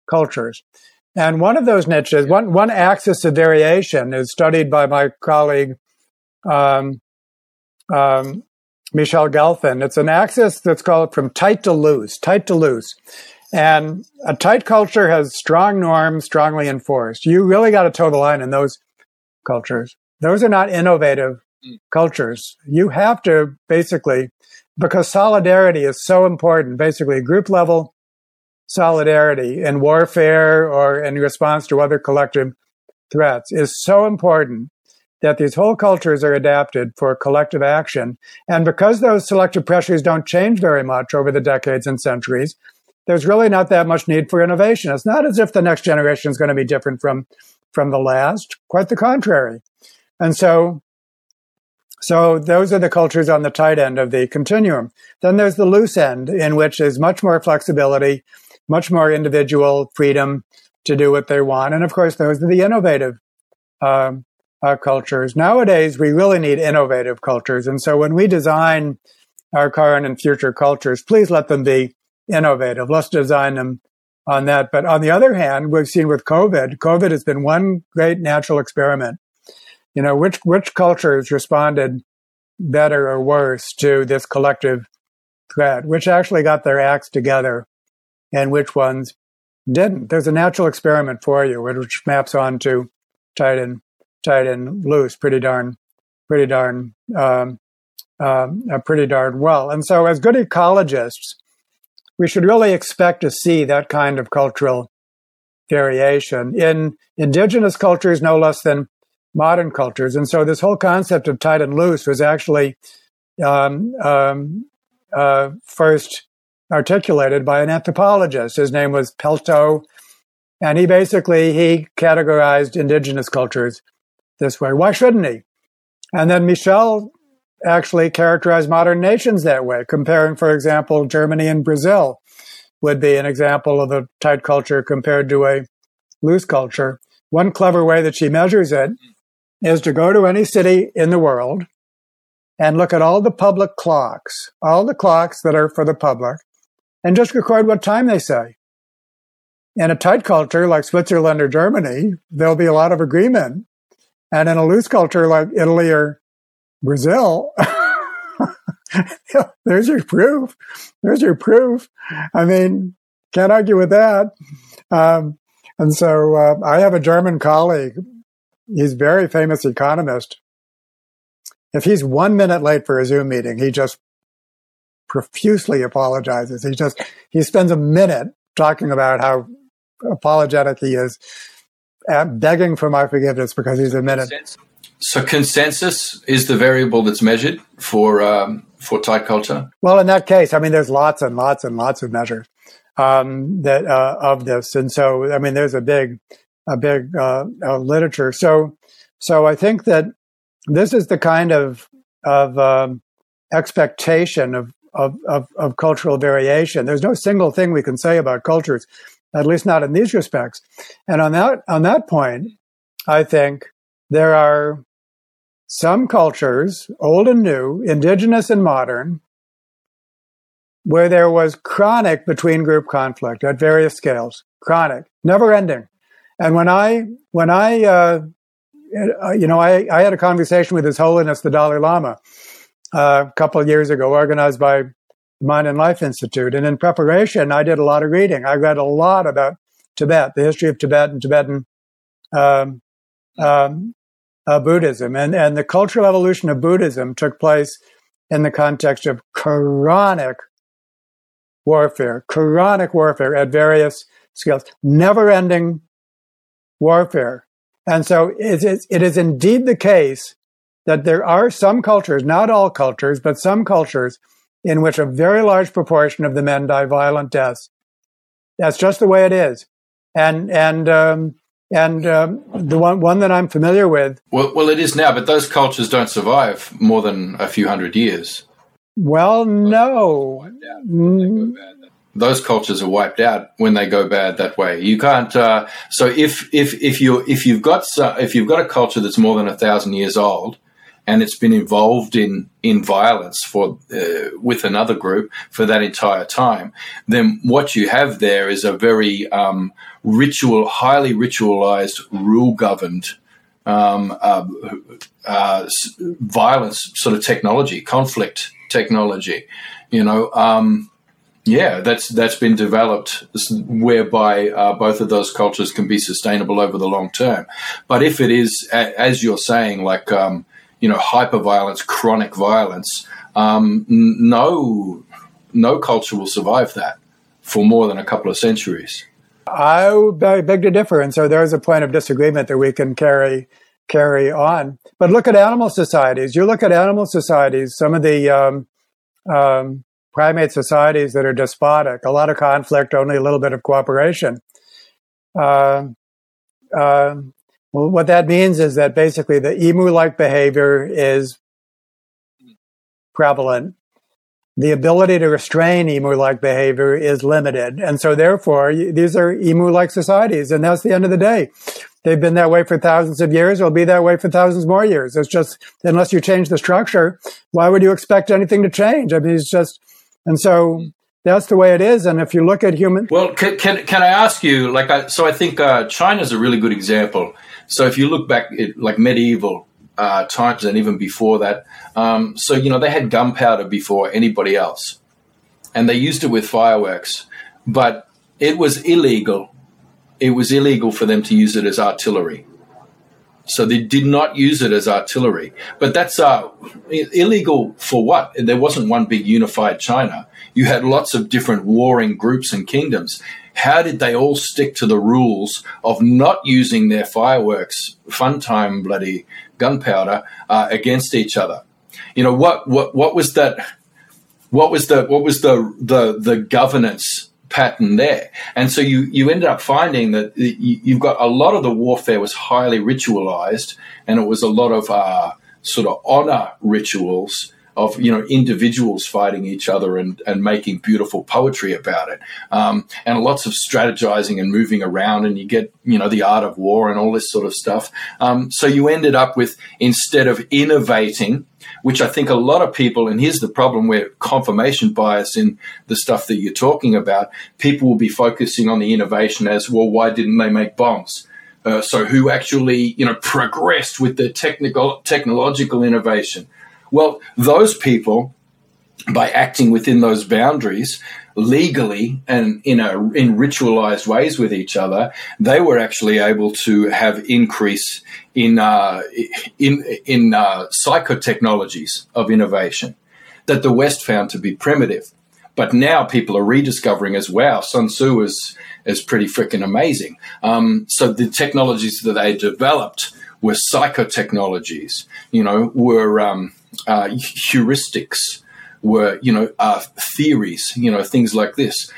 cultures. And one of those niches, one axis of variation is studied by my colleague, Michel Gelfin. It's an axis that's called from tight to loose, And a tight culture has strong norms, strongly enforced. You really got to toe the line in those cultures. Those are not innovative cultures. You have to basically, because solidarity is so important, basically group level solidarity in warfare or in response to other collective threats is so important that these whole cultures are adapted for collective action. And because those selective pressures don't change very much over the decades and centuries, there's really not that much need for innovation. It's not as if the next generation is going to be different from the last, quite the contrary. And so those are the cultures on the tight end of the continuum. Then there's the loose end, in which is much more flexibility, much more individual freedom to do what they want. And of course, those are the innovative cultures. Nowadays, we really need innovative cultures. And so when we design our current and future cultures, please let them be innovative. Let's design them on that. But on the other hand, we've seen with COVID has been one great natural experiment. You know, which cultures responded better or worse to this collective threat, which actually got their acts together and which ones didn't. There's a natural experiment for you, which maps onto tight and loose pretty darn well. And so as good ecologists, we should really expect to see that kind of cultural variation in indigenous cultures no less than modern cultures. And so this whole concept of tight and loose was actually first articulated by an anthropologist. His name was Pelto, and he categorized indigenous cultures this way. Why shouldn't he? And then Michel actually characterized modern nations that way, comparing, for example, Germany and Brazil would be an example of a tight culture compared to a loose culture. One clever way that she measures it is to go to any city in the world and look at all the public clocks, all the clocks that are for the public, and just record what time they say. In a tight culture like Switzerland or Germany, there'll be a lot of agreement. And in a loose culture like Italy or Brazil, there's your proof. I mean, can't argue with that. And so I have a German colleague. He's a very famous economist. If he's 1 minute late for a Zoom meeting, he just profusely apologizes. He spends a minute talking about how apologetic he is, begging for my forgiveness because he's a minute. So consensus is the variable that's measured for tight culture? Well, in that case, I mean, there's lots and lots of measures of this. And so, I mean, there's a big literature. So I think that this is the kind of expectation of cultural variation. There's no single thing we can say about cultures, at least not in these respects. And on that point, I think there are some cultures, old and new, indigenous and modern, where there was chronic between-group conflict at various scales, chronic, never-ending. And when I had a conversation with His Holiness the Dalai Lama a couple of years ago, organized by Mind and Life Institute. And in preparation, I did a lot of reading. I read a lot about Tibet, the history of Tibet and Tibetan Buddhism. And the cultural evolution of Buddhism took place in the context of chronic warfare at various scales, never-ending warfare. And so it is indeed the case that there are some cultures, not all cultures, but some cultures in which a very large proportion of the men die violent deaths. That's just the way it is. and the one that I'm familiar with. Well, it is now, but those cultures don't survive more than a few hundred years. Well, no. Those cultures are wiped out when they go bad that way. You can't. So if you've got a culture that's more than 1,000 years old, and it's been involved in violence for with another group for that entire time, then what you have there is a very highly ritualized, rule-governed violence sort of technology, conflict technology. You know. Yeah, that's been developed whereby both of those cultures can be sustainable over the long term. But if it is, as you're saying, like, hyperviolence, chronic violence, no culture will survive that for more than a couple of centuries. I beg to differ. And so there's a point of disagreement that we can carry on. But look at animal societies. You look at animal societies, some of the primate societies that are despotic, a lot of conflict, only a little bit of cooperation. Well, what that means is that basically the emu-like behavior is prevalent. The ability to restrain emu-like behavior is limited. And so therefore, these are emu-like societies, and that's the end of the day. They've been that way for thousands of years. It'll be that way for thousands more years. It's just, unless you change the structure, why would you expect anything to change? I mean, it's just... And so that's the way it is. And if you look at human... Well, can I ask you, I think China's a really good example. So if you look back at medieval times and even before that, they had gunpowder before anybody else. And they used it with fireworks. But it was illegal. It was illegal for them to use it as artillery. So they did not use it as artillery. But that's illegal for what? There wasn't one big unified China. You had lots of different warring groups and kingdoms. How did they all stick to the rules of not using their fireworks, fun time, bloody gunpowder, against each other? You know, what was that? What was the governance pattern there? And so you ended up finding that you've got a lot of the warfare was highly ritualized, and it was a lot of sort of honor rituals of individuals fighting each other and making beautiful poetry about it, and lots of strategizing and moving around, and you get the art of war and all this sort of stuff. So you ended up with, instead of innovating, which I think a lot of people, and here's the problem where confirmation bias in the stuff that you're talking about, people will be focusing on the innovation as, well, why didn't they make bombs? So who actually, progressed with the technological innovation? Well, those people, by acting within those boundaries legally and in ritualized ways with each other, they were actually able to have increase in psychotechnologies of innovation that the West found to be primitive. But now people are rediscovering as, wow, Sun Tzu is pretty freaking amazing. So the technologies that they developed were psychotechnologies, were heuristics, were, theories, things like this,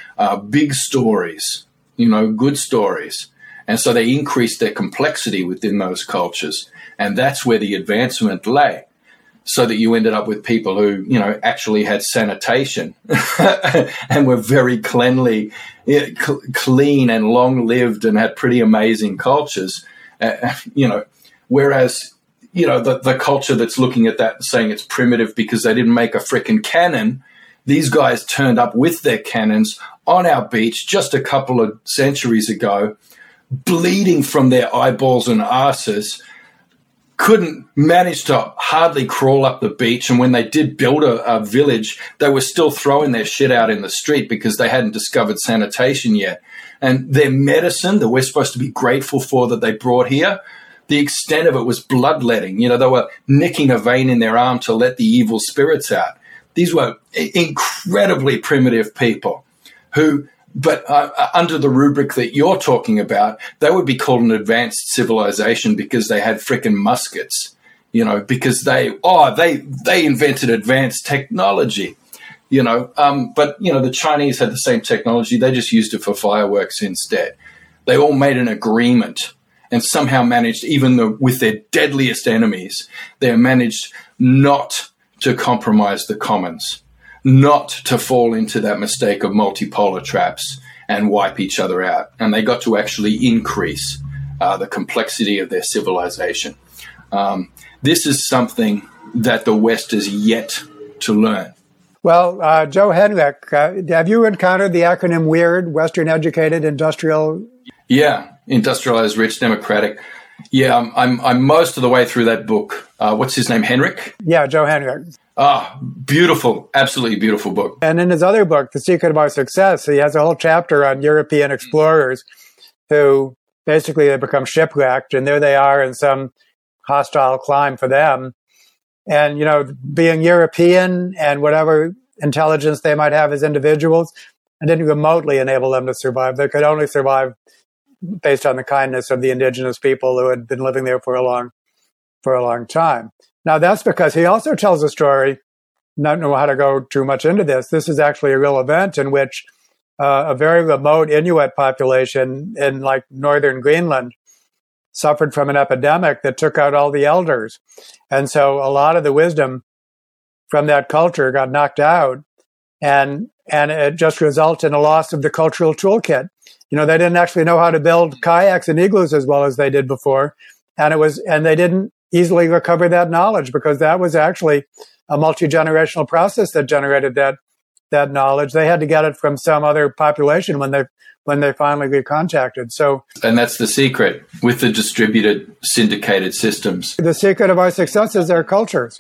big stories, good stories. And so they increased their complexity within those cultures. And that's where the advancement lay, so that you ended up with people who, actually had sanitation and were very clean and long-lived and had pretty amazing cultures, whereas... the culture that's looking at that and saying it's primitive because they didn't make a frickin' cannon, these guys turned up with their cannons on our beach just a couple of centuries ago, bleeding from their eyeballs and arses, couldn't manage to hardly crawl up the beach. And when they did build a village, they were still throwing their shit out in the street because they hadn't discovered sanitation yet. And their medicine that we're supposed to be grateful for that they brought here, the extent of it was bloodletting. They were nicking a vein in their arm to let the evil spirits out. These were incredibly primitive people who, but under the rubric that you're talking about, they would be called an advanced civilization because they had frickin' muskets, because they invented advanced technology, But, the Chinese had the same technology. They just used it for fireworks instead. They all made an agreement and somehow managed, even with their deadliest enemies, they managed not to compromise the commons, not to fall into that mistake of multipolar traps and wipe each other out. And they got to actually increase the complexity of their civilization. This is something that the West is yet to learn. Well, Joe Henlek, have you encountered the acronym WEIRD, Western Educated Industrial? Yeah, Industrialized Rich Democratic. Yeah, I'm most of the way through that book. What's his name, Henrik? Yeah, Joe Henrik. Ah, beautiful, absolutely beautiful book. And in his other book, The Secret of Our Success, he has a whole chapter on European explorers who basically they become shipwrecked, and there they are in some hostile climb for them. And, you know, being European and whatever intelligence they might have as individuals, it didn't remotely enable them to survive. They could only survive based on the kindness of the indigenous people who had been living there for a long time. Now, that's because he also tells a story, not know how to go too much into this. This is actually a real event in which a very remote Inuit population in like northern Greenland suffered from an epidemic that took out all the elders. And so a lot of the wisdom from that culture got knocked out, and it just resulted in a loss of the cultural toolkit. You know, they didn't actually know how to build kayaks and igloos as well as they did before. And they didn't easily recover that knowledge, because that was actually a multi-generational process that generated that knowledge. They had to get it from some other population when they finally get contacted. And that's the secret with the distributed syndicated systems. The secret of our success is their cultures.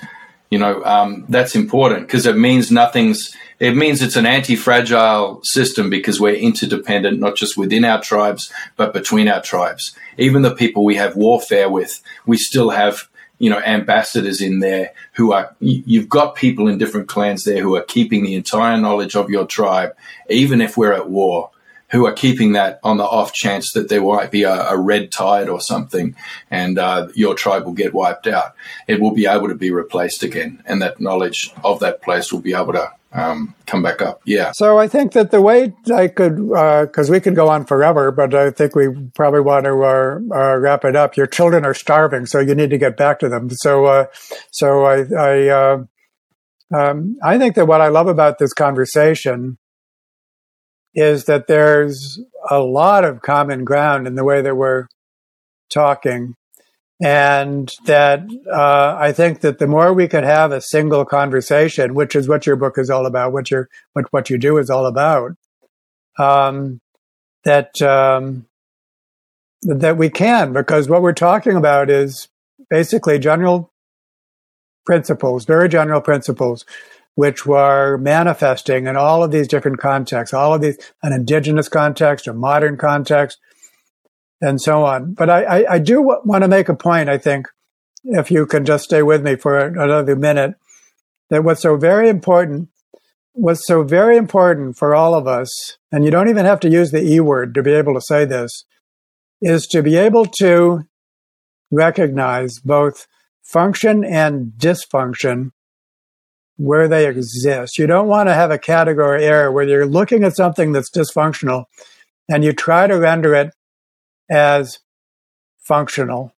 You know, that's important because it means it's an anti-fragile system, because we're interdependent, not just within our tribes, but between our tribes. Even the people we have warfare with, we still have, you know, ambassadors in there who are, you've got people in different clans there who are keeping the entire knowledge of your tribe, even if we're at war, who are keeping that on the off chance that there might be a red tide or something, and your tribe will get wiped out. It will be able to be replaced again, and that knowledge of that place will be able to come back up. Yeah. So I think that the way I could, because we could go on forever, but I think we probably want to wrap it up. Your children are starving, so you need to get back to them. So I think that what I love about this conversation is that there's a lot of common ground in the way that we're talking. And that I think that the more we could have a single conversation, which is what your book is all about, what you do is all about, that we can, because what we're talking about is basically general principles, very general principles, which were manifesting in all of these different contexts, an indigenous context, a modern context, and so on. But I do want to make a point, I think, if you can just stay with me for another minute, that what's so very important for all of us, and you don't even have to use the E word to be able to say this, is to be able to recognize both function and dysfunction where they exist. You don't want to have a category error where you're looking at something that's dysfunctional and you try to render it as functional.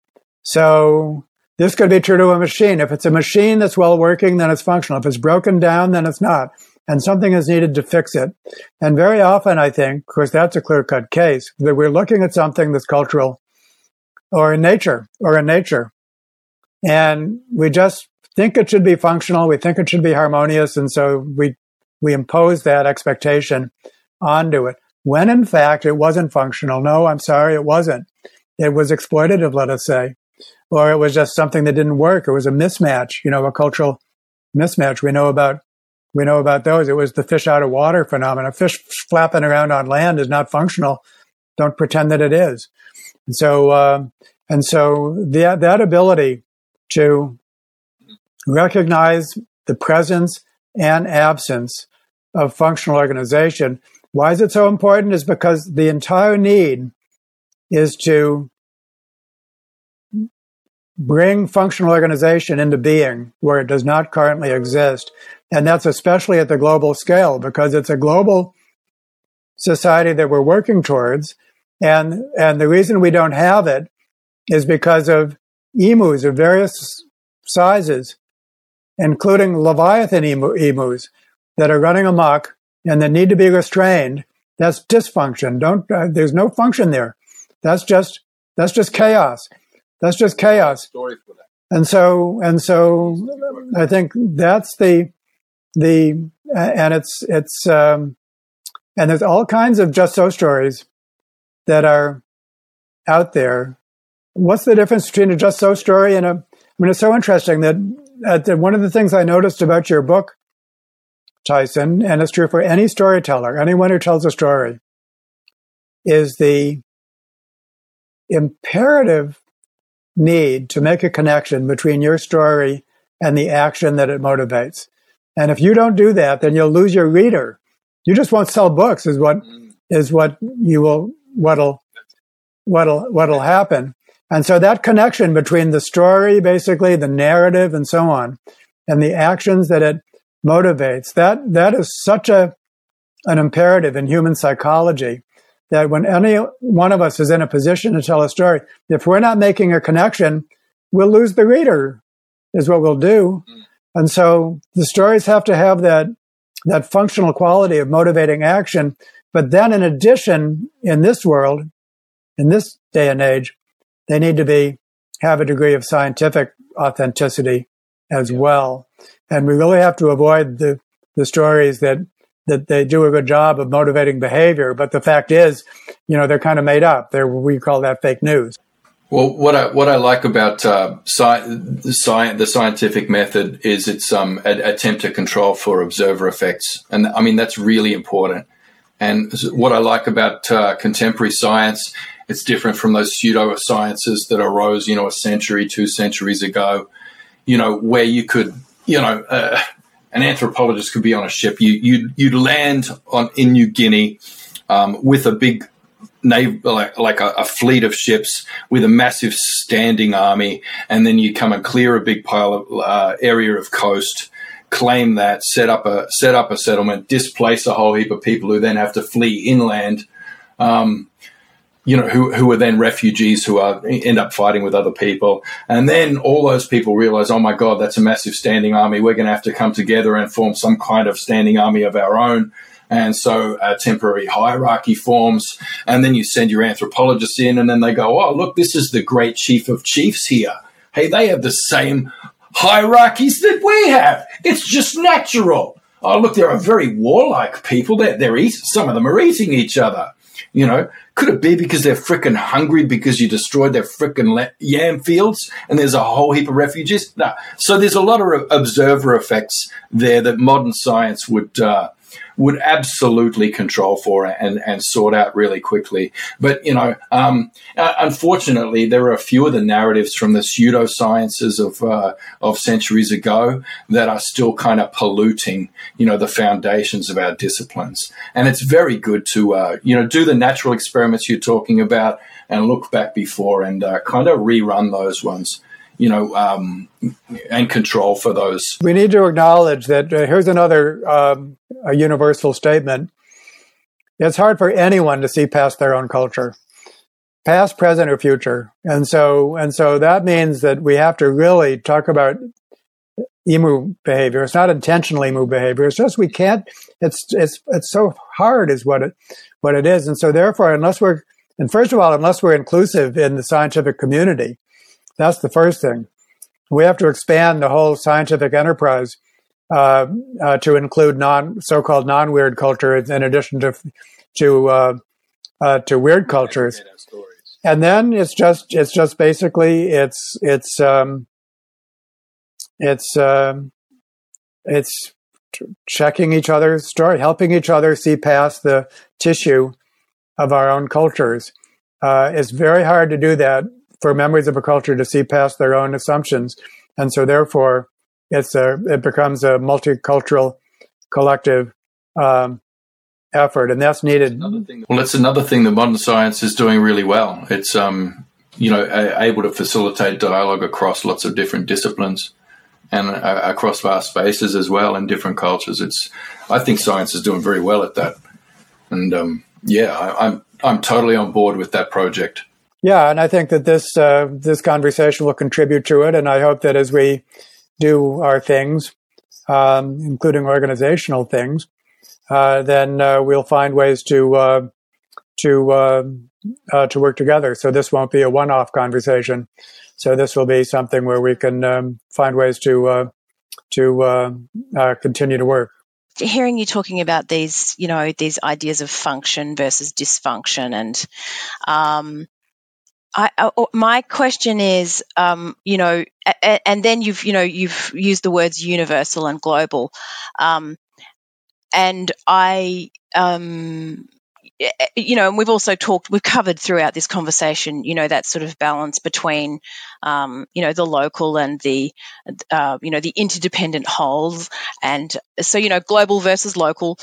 So this could be true to a machine. If it's a machine that's well working, then it's functional. If it's broken down, then it's not. And something is needed to fix it. And very often, I think, of course, that's a clear-cut case, that we're looking at something that's cultural or in nature. And we just think it should be functional, we think it should be harmonious, and so we impose that expectation onto it, when in fact it wasn't functional. No, I'm sorry, it wasn't. It was exploitative, let us say, or it was just something that didn't work. It was a mismatch, you know, a cultural mismatch. We know about those. It was the fish out of water phenomenon. Fish flapping around on land is not functional. Don't pretend that it is. And so that ability to recognize the presence and absence of functional organization. Why is it so important? Is because the entire need is to bring functional organization into being where it does not currently exist. And that's especially at the global scale, because it's a global society that we're working towards. And the reason we don't have it is because of emus of various sizes, including Leviathan emus that are running amok and that need to be restrained. That's dysfunction. There's no function there. That's just chaos. That's just chaos. And so I think that's and there's all kinds of just so stories that are out there. What's the difference between a just so story and it's so interesting that one of the things I noticed about your book, Tyson, and it's true for any storyteller, anyone who tells a story, is the imperative need to make a connection between your story and the action that it motivates. And if you don't do that, then you'll lose your reader. You just won't sell books what'll happen. And so that connection between the story, basically the narrative and so on, and the actions that it motivates, that is such an imperative in human psychology that when any one of us is in a position to tell a story, if we're not making a connection, we'll lose the reader is what we'll do. Mm. And so the stories have to have that functional quality of motivating action. But then in addition, in this world, in this day and age, they need to have a degree of scientific authenticity as well. And we really have to avoid the stories that they do a good job of motivating behavior. But the fact is, they're kind of made up. We call that fake news. Well, what I like about the scientific method is its an attempt to control for observer effects. And I mean, that's really important. And what I like about contemporary science, it's different from those pseudosciences that arose, a century, 2 centuries ago, where you could, an anthropologist could be on a ship. You'd land in New Guinea with a big naval, like a fleet of ships with a massive standing army, and then you come and clear a big pile of area of coast, claim that, set up a settlement, displace a whole heap of people who then have to flee inland. Who are then refugees who end up fighting with other people. And then all those people realize, oh, my God, that's a massive standing army. We're going to have to come together and form some kind of standing army of our own. And so a temporary hierarchy forms. And then you send your anthropologists in, and then they go, oh, look, this is the great chief of chiefs here. Hey, they have the same hierarchies that we have. It's just natural. Oh, look, they're a very warlike people. Some of them are eating each other. Could it be because they're frickin' hungry because you destroyed their frickin' yam fields and there's a whole heap of refugees? No. So there's a lot of observer effects there that modern science would absolutely control for and sort out really quickly. But, unfortunately, there are a few of the narratives from the pseudosciences of centuries ago that are still kind of polluting, the foundations of our disciplines. And it's very good to, do the natural experiments you're talking about and look back before and kind of rerun those ones. And control for those. We need to acknowledge that here's another universal statement. It's hard for anyone to see past their own culture, past, present, or future. And so that means that we have to really talk about emu behavior. It's not intentional emu behavior. It's just we can't. It's so hard is what it is. And so therefore, unless we're inclusive in the scientific community. That's the first thing. We have to expand the whole scientific enterprise to include so-called non-weird culture in addition to weird cultures. And then it's just basically it's checking each other's story, helping each other see past the tissue of our own cultures. It's very hard to do that. For memories of a culture to see past their own assumptions. And so therefore, it becomes a multicultural collective effort, and that's needed. Well, that's another thing that modern science is doing really well. It's, able to facilitate dialogue across lots of different disciplines and across vast spaces as well in different cultures. I think science is doing very well at that. And, yeah, I, I'm I'm totally on board with that project. Yeah, and I think that this conversation will contribute to it, and I hope that as we do our things, including organizational things, then we'll find ways to work together. So this won't be a one-off conversation. So this will be something where we can find ways to continue to work. Hearing you talking about these ideas of function versus dysfunction, and my question is, and then you've used the words universal and global, and I. And we've also covered throughout this conversation, that sort of balance between, the local and the the interdependent wholes. And so, global versus local.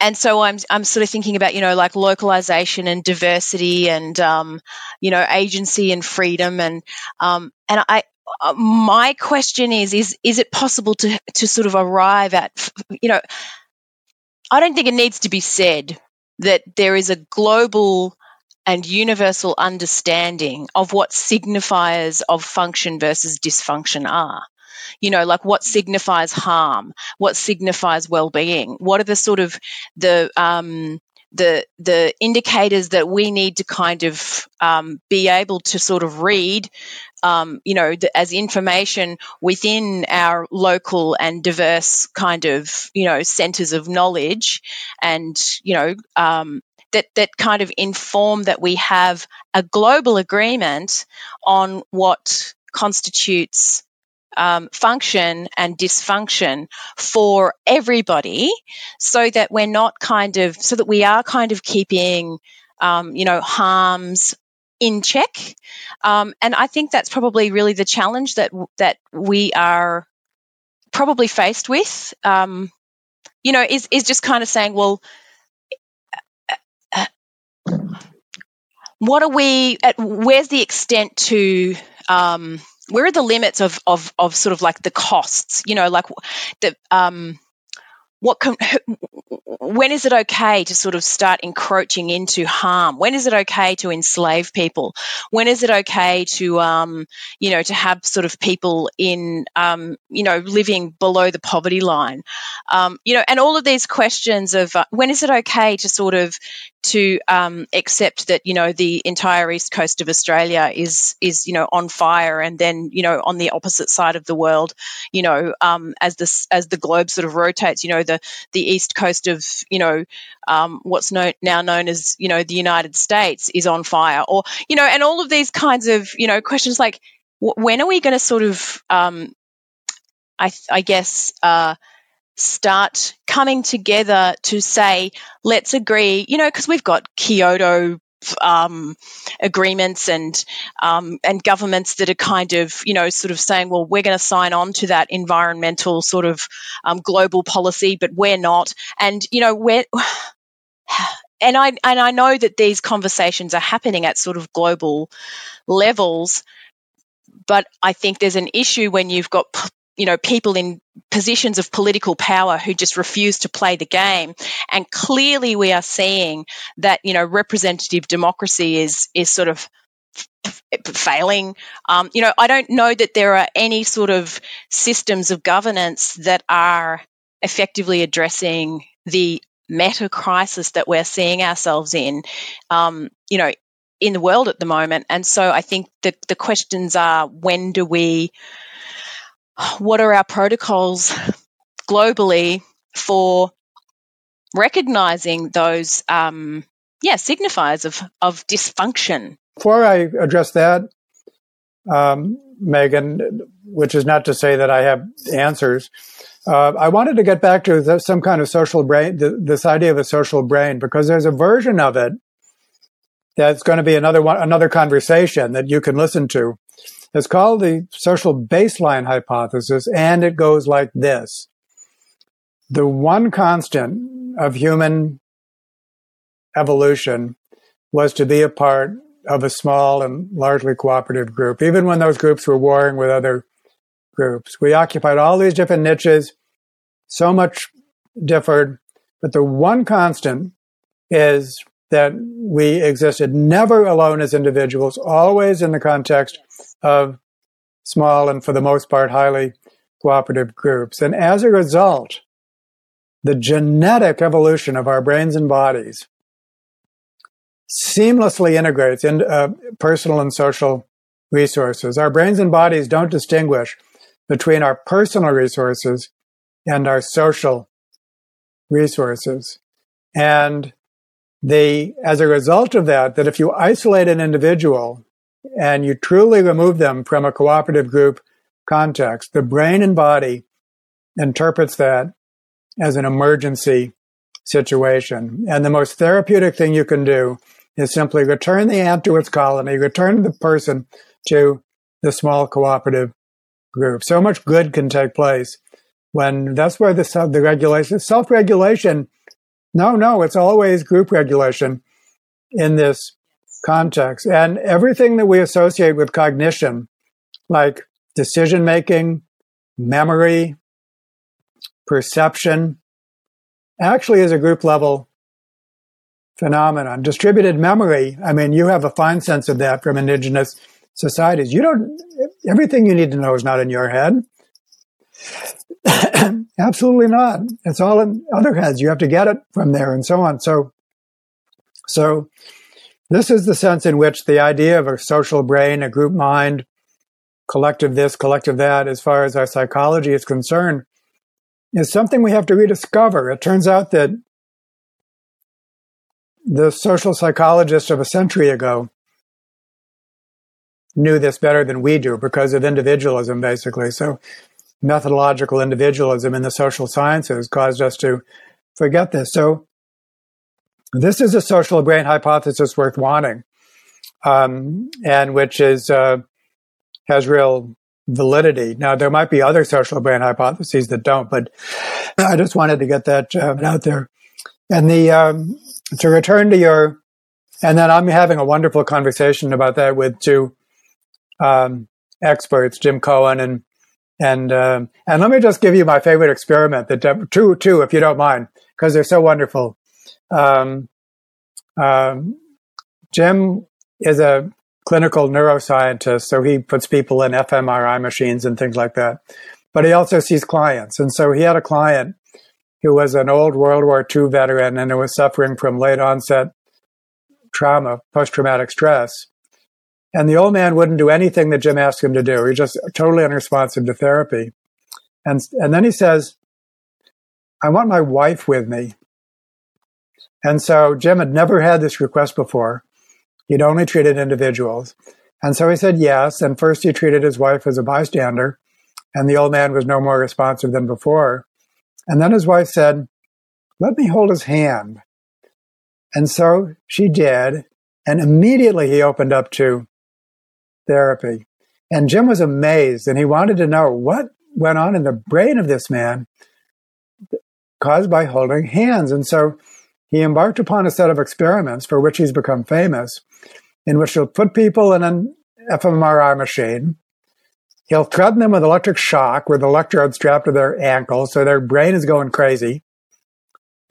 And so I'm sort of thinking about, like localization and diversity and, agency and freedom. And my question is it possible to sort of arrive at, I don't think it needs to be said that there is a global and universal understanding of what signifiers of function versus dysfunction are. Like what signifies harm, what signifies well-being, what are the sort of the indicators that we need to kind of be able to sort of read, as information within our local and diverse kind of, centers of knowledge and, that kind of inform that we have a global agreement on what constitutes function and dysfunction for everybody, so that we are kind of keeping, harms in check. And I think that's probably really the challenge that we are probably faced with, is just kind of saying, well, where's the extent to, where are the limits of sort of like the costs, like the, when is it okay to sort of start encroaching into harm? When is it okay to enslave people? When is it okay to, to have sort of people in, living below the poverty line? And all of these questions of when is it okay to sort of accept that, the entire east coast of Australia is on fire, and then, on the opposite side of the world, as the globe sort of rotates, the east coast of what's now known as the United States is on fire, or and all of these kinds of questions like when are we going to sort of I guess start coming together to say let's agree, because we've got Kyoto agreements and governments that are kind of, sort of saying, well, we're going to sign on to that environmental sort of global policy, but we're not. And, I know that these conversations are happening at sort of global levels, but I think there's an issue when you've got people in positions of political power who just refuse to play the game. And clearly we are seeing that, representative democracy is sort of failing. I don't know that there are any sort of systems of governance that are effectively addressing the meta crisis that we're seeing ourselves in, in the world at the moment. And so I think that the questions are, what are our protocols globally for recognizing those, signifiers of dysfunction? Before I address that, Megan, which is not to say that I have answers, I wanted to get back to some kind of social brain, this idea of a social brain, because there's a version of it that's going to be another conversation that you can listen to. It's called the social baseline hypothesis, and it goes like this. The one constant of human evolution was to be a part of a small and largely cooperative group, even when those groups were warring with other groups. We occupied all these different niches, so much differed, but the one constant is that we existed never alone as individuals, always in the context of small and, for the most part, highly cooperative groups. And as a result, the genetic evolution of our brains and bodies seamlessly integrates into personal and social resources. Our brains and bodies don't distinguish between our personal resources and our social resources. And as a result of that, if you isolate an individual and you truly remove them from a cooperative group context, the brain and body interprets that as an emergency situation. And the most therapeutic thing you can do is simply return the ant to its colony, return the person to the small cooperative group. So much good can take place when that's where the regulation, self-regulation, no, it's always group regulation in this context. And everything that we associate with cognition, like decision-making, memory, perception, actually is a group-level phenomenon. Distributed memory, you have a fine sense of that from indigenous societies. Everything you need to know is not in your head. Absolutely not. It's all in other heads. You have to get it from there and so on. So this is the sense in which the idea of a social brain, a group mind, collective this, collective that, as far as our psychology is concerned, is something we have to rediscover. It turns out that the social psychologists of a century ago knew this better than we do because of individualism, basically. So methodological individualism in the social sciences caused us to forget this. So this is a social brain hypothesis worth wanting, and which is has real validity. Now, there might be other social brain hypotheses that don't, but I just wanted to get that out there. And to return to your, and then I'm having a wonderful conversation about that with two experts, Jim Cohen and let me just give you my favorite experiment, that two, if you don't mind, because they're so wonderful. Jim is a clinical neuroscientist, so he puts people in fMRI machines and things like that. But he also sees clients. And so he had a client who was an old World War II veteran and who was suffering from late onset trauma, post-traumatic stress. And the old man wouldn't do anything that Jim asked him to do. He was just totally unresponsive to therapy. And then he says, I want my wife with me. And so Jim had never had this request before. He'd only treated individuals. And so he said yes. And first he treated his wife as a bystander. And the old man was no more responsive than before. And then his wife said, let me hold his hand. And so she did. And immediately he opened up to therapy. And Jim was amazed, and he wanted to know what went on in the brain of this man caused by holding hands. And so he embarked upon a set of experiments for which he's become famous, in which he'll put people in an fMRI machine. He'll threaten them with electric shock with electrodes strapped to their ankles, so their brain is going crazy.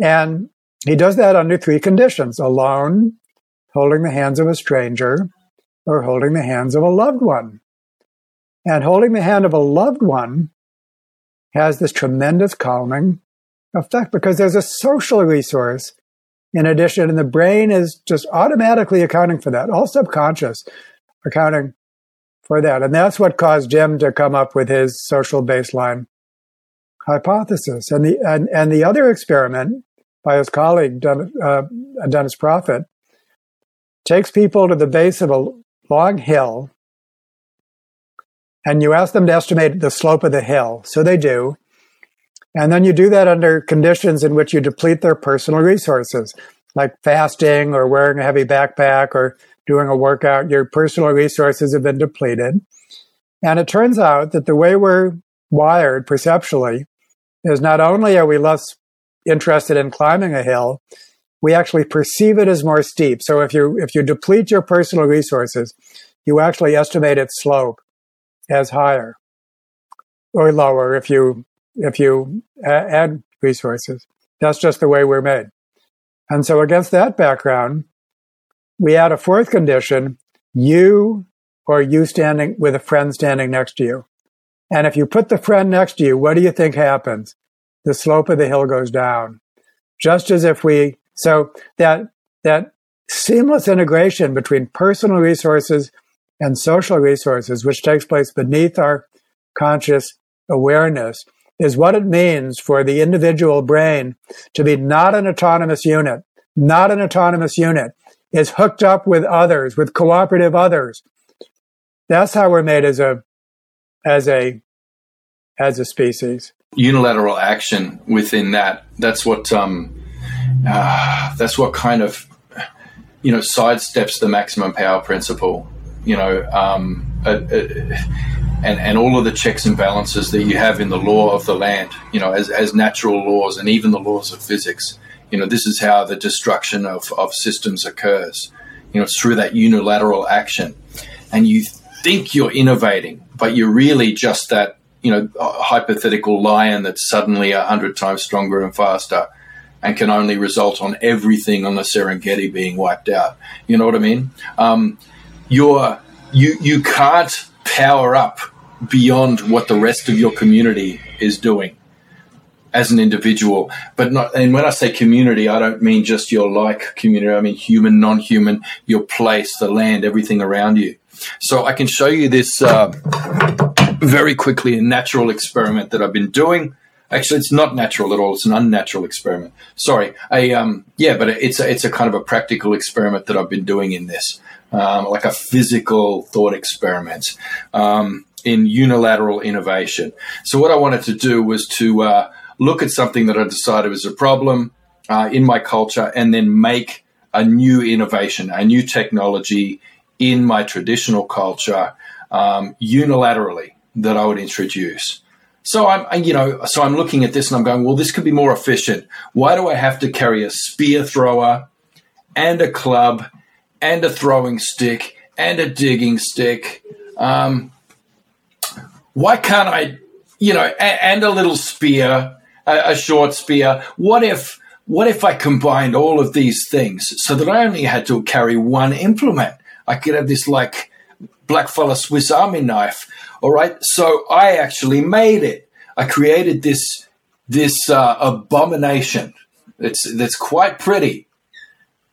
And he does that under three conditions: alone, holding the hands of a stranger, or holding the hands of a loved one. And holding the hand of a loved one has this tremendous calming effect because there's a social resource in addition, and the brain is just automatically accounting for that, all subconscious accounting for that. And that's what caused Jim to come up with his social baseline hypothesis. And the other experiment by his colleague, Dennis Profitt, takes people to the base of a long hill, and you ask them to estimate the slope of the hill. So they do. And then you do that under conditions in which you deplete their personal resources, like fasting or wearing a heavy backpack or doing a workout. Your personal resources have been depleted. And it turns out that the way we're wired perceptually is not only are we less interested in climbing a hill, we actually perceive it as more steep. So if you deplete your personal resources, you actually estimate its slope as higher or lower if you add resources. That's just the way we're made. And so against that background, we add a fourth condition, you or you standing with a friend standing next to you. And if you put the friend next to you, what do you think happens? The slope of the hill goes down. Just as if we, so that seamless integration between personal resources and social resources, which takes place beneath our conscious awareness, is what it means for the individual brain to be not an autonomous unit. It's hooked up with others, with cooperative others. That's how we're made as a species. Unilateral action within that's what kind of, you know, sidesteps the maximum power principle, you know, and all of the checks and balances that you have in the law of the land, you know, as natural laws and even the laws of physics. You know, this is how the destruction of systems occurs. You know, it's through that unilateral action. And you think you're innovating, but you're really just that, you know, hypothetical lion that's suddenly 100 times stronger and faster and can only result on everything on the Serengeti being wiped out. You know what I mean? You can't power up beyond what the rest of your community is doing as an individual. And when I say community, I don't mean just your like community. I mean human, non-human, your place, the land, everything around you. So I can show you this very quickly, a natural experiment that I've been doing. Actually, it's not natural at all. It's an unnatural experiment. Sorry. But it's a kind of a practical experiment that I've been doing in this, like a physical thought experiment in unilateral innovation. So what I wanted to do was to look at something that I decided was a problem in my culture and then make a new innovation, a new technology in my traditional culture unilaterally that I would introduce. So I'm looking at this and I'm going, well, this could be more efficient. Why do I have to carry a spear thrower and a club and a throwing stick and a digging stick? Why can't I, you know, and a little spear, a short spear? What if I combined all of these things so that I only had to carry one implement? I could have this like blackfella Swiss Army knife. All right. So I actually made it. I created this abomination. That's quite pretty.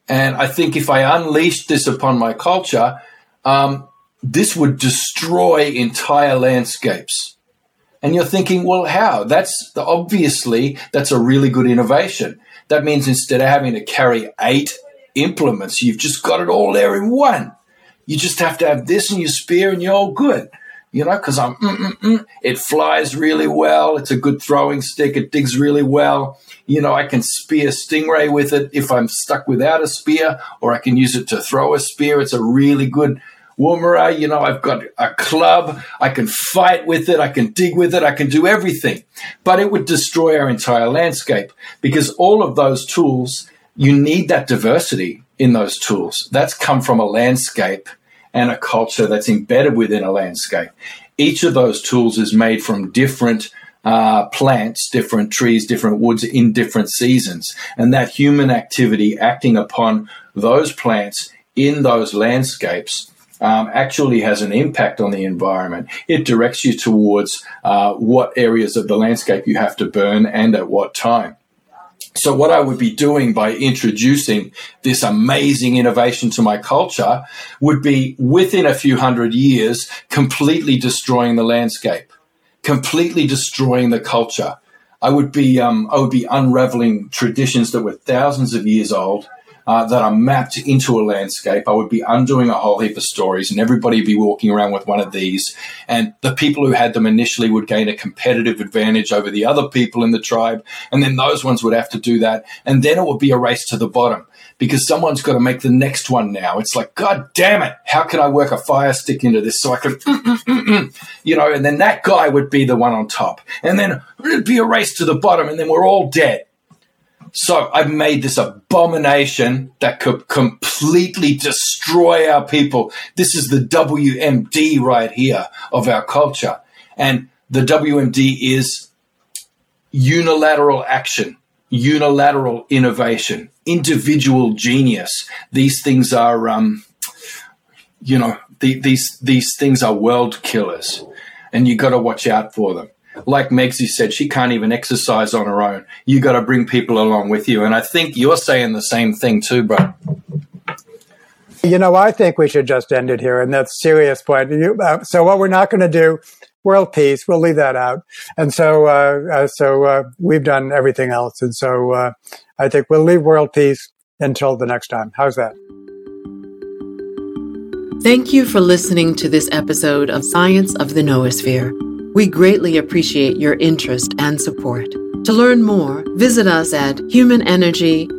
And I think if I unleashed this upon my culture, this would destroy entire landscapes. And you're thinking, well, how? That's a really good innovation. That means instead of having to carry 8 implements, you've just got it all there in one. You just have to have this and your spear and you're all good, you know, because it flies really well. It's a good throwing stick. It digs really well. You know, I can spear stingray with it if I'm stuck without a spear, or I can use it to throw a spear. It's a really good woomera. You know, I've got a club. I can fight with it. I can dig with it. I can do everything. But it would destroy our entire landscape because all of those tools, you need that diversity in those tools. That's come from a landscape and a culture that's embedded within a landscape. Each of those tools is made from different plants, different trees, different woods in different seasons. And that human activity acting upon those plants in those landscapes actually has an impact on the environment. It directs you towards what areas of the landscape you have to burn and at what time. So what I would be doing by introducing this amazing innovation to my culture would be, within a few hundred years, completely destroying the landscape, completely destroying the culture. I would be unraveling traditions that were thousands of years old that are mapped into a landscape. I would be undoing a whole heap of stories, and everybody would be walking around with one of these. And the people who had them initially would gain a competitive advantage over the other people in the tribe, and then those ones would have to do that. And then it would be a race to the bottom because someone's got to make the next one now. It's like, God damn it, how can I work a fire stick into this so I can, you know, and then that guy would be the one on top. And then it'd be a race to the bottom, and then we're all dead. So I've made this abomination that could completely destroy our people. This is the WMD right here of our culture. And the WMD is unilateral action. unilateral innovation, individual genius. These things are, these things are world killers, and you got to watch out for them. Like Megzy said, she can't even exercise on her own. You got to bring people along with you. And I think you're saying the same thing too, bro. You know, I think we should just end it here. And that's a serious point. So what we're not going to do, world peace, we'll leave that out. And so we've done everything else. And so I think we'll leave world peace until the next time. How's that? Thank you for listening to this episode of Science of the Noosphere. We greatly appreciate your interest and support. To learn more, visit us at humanenergy.io.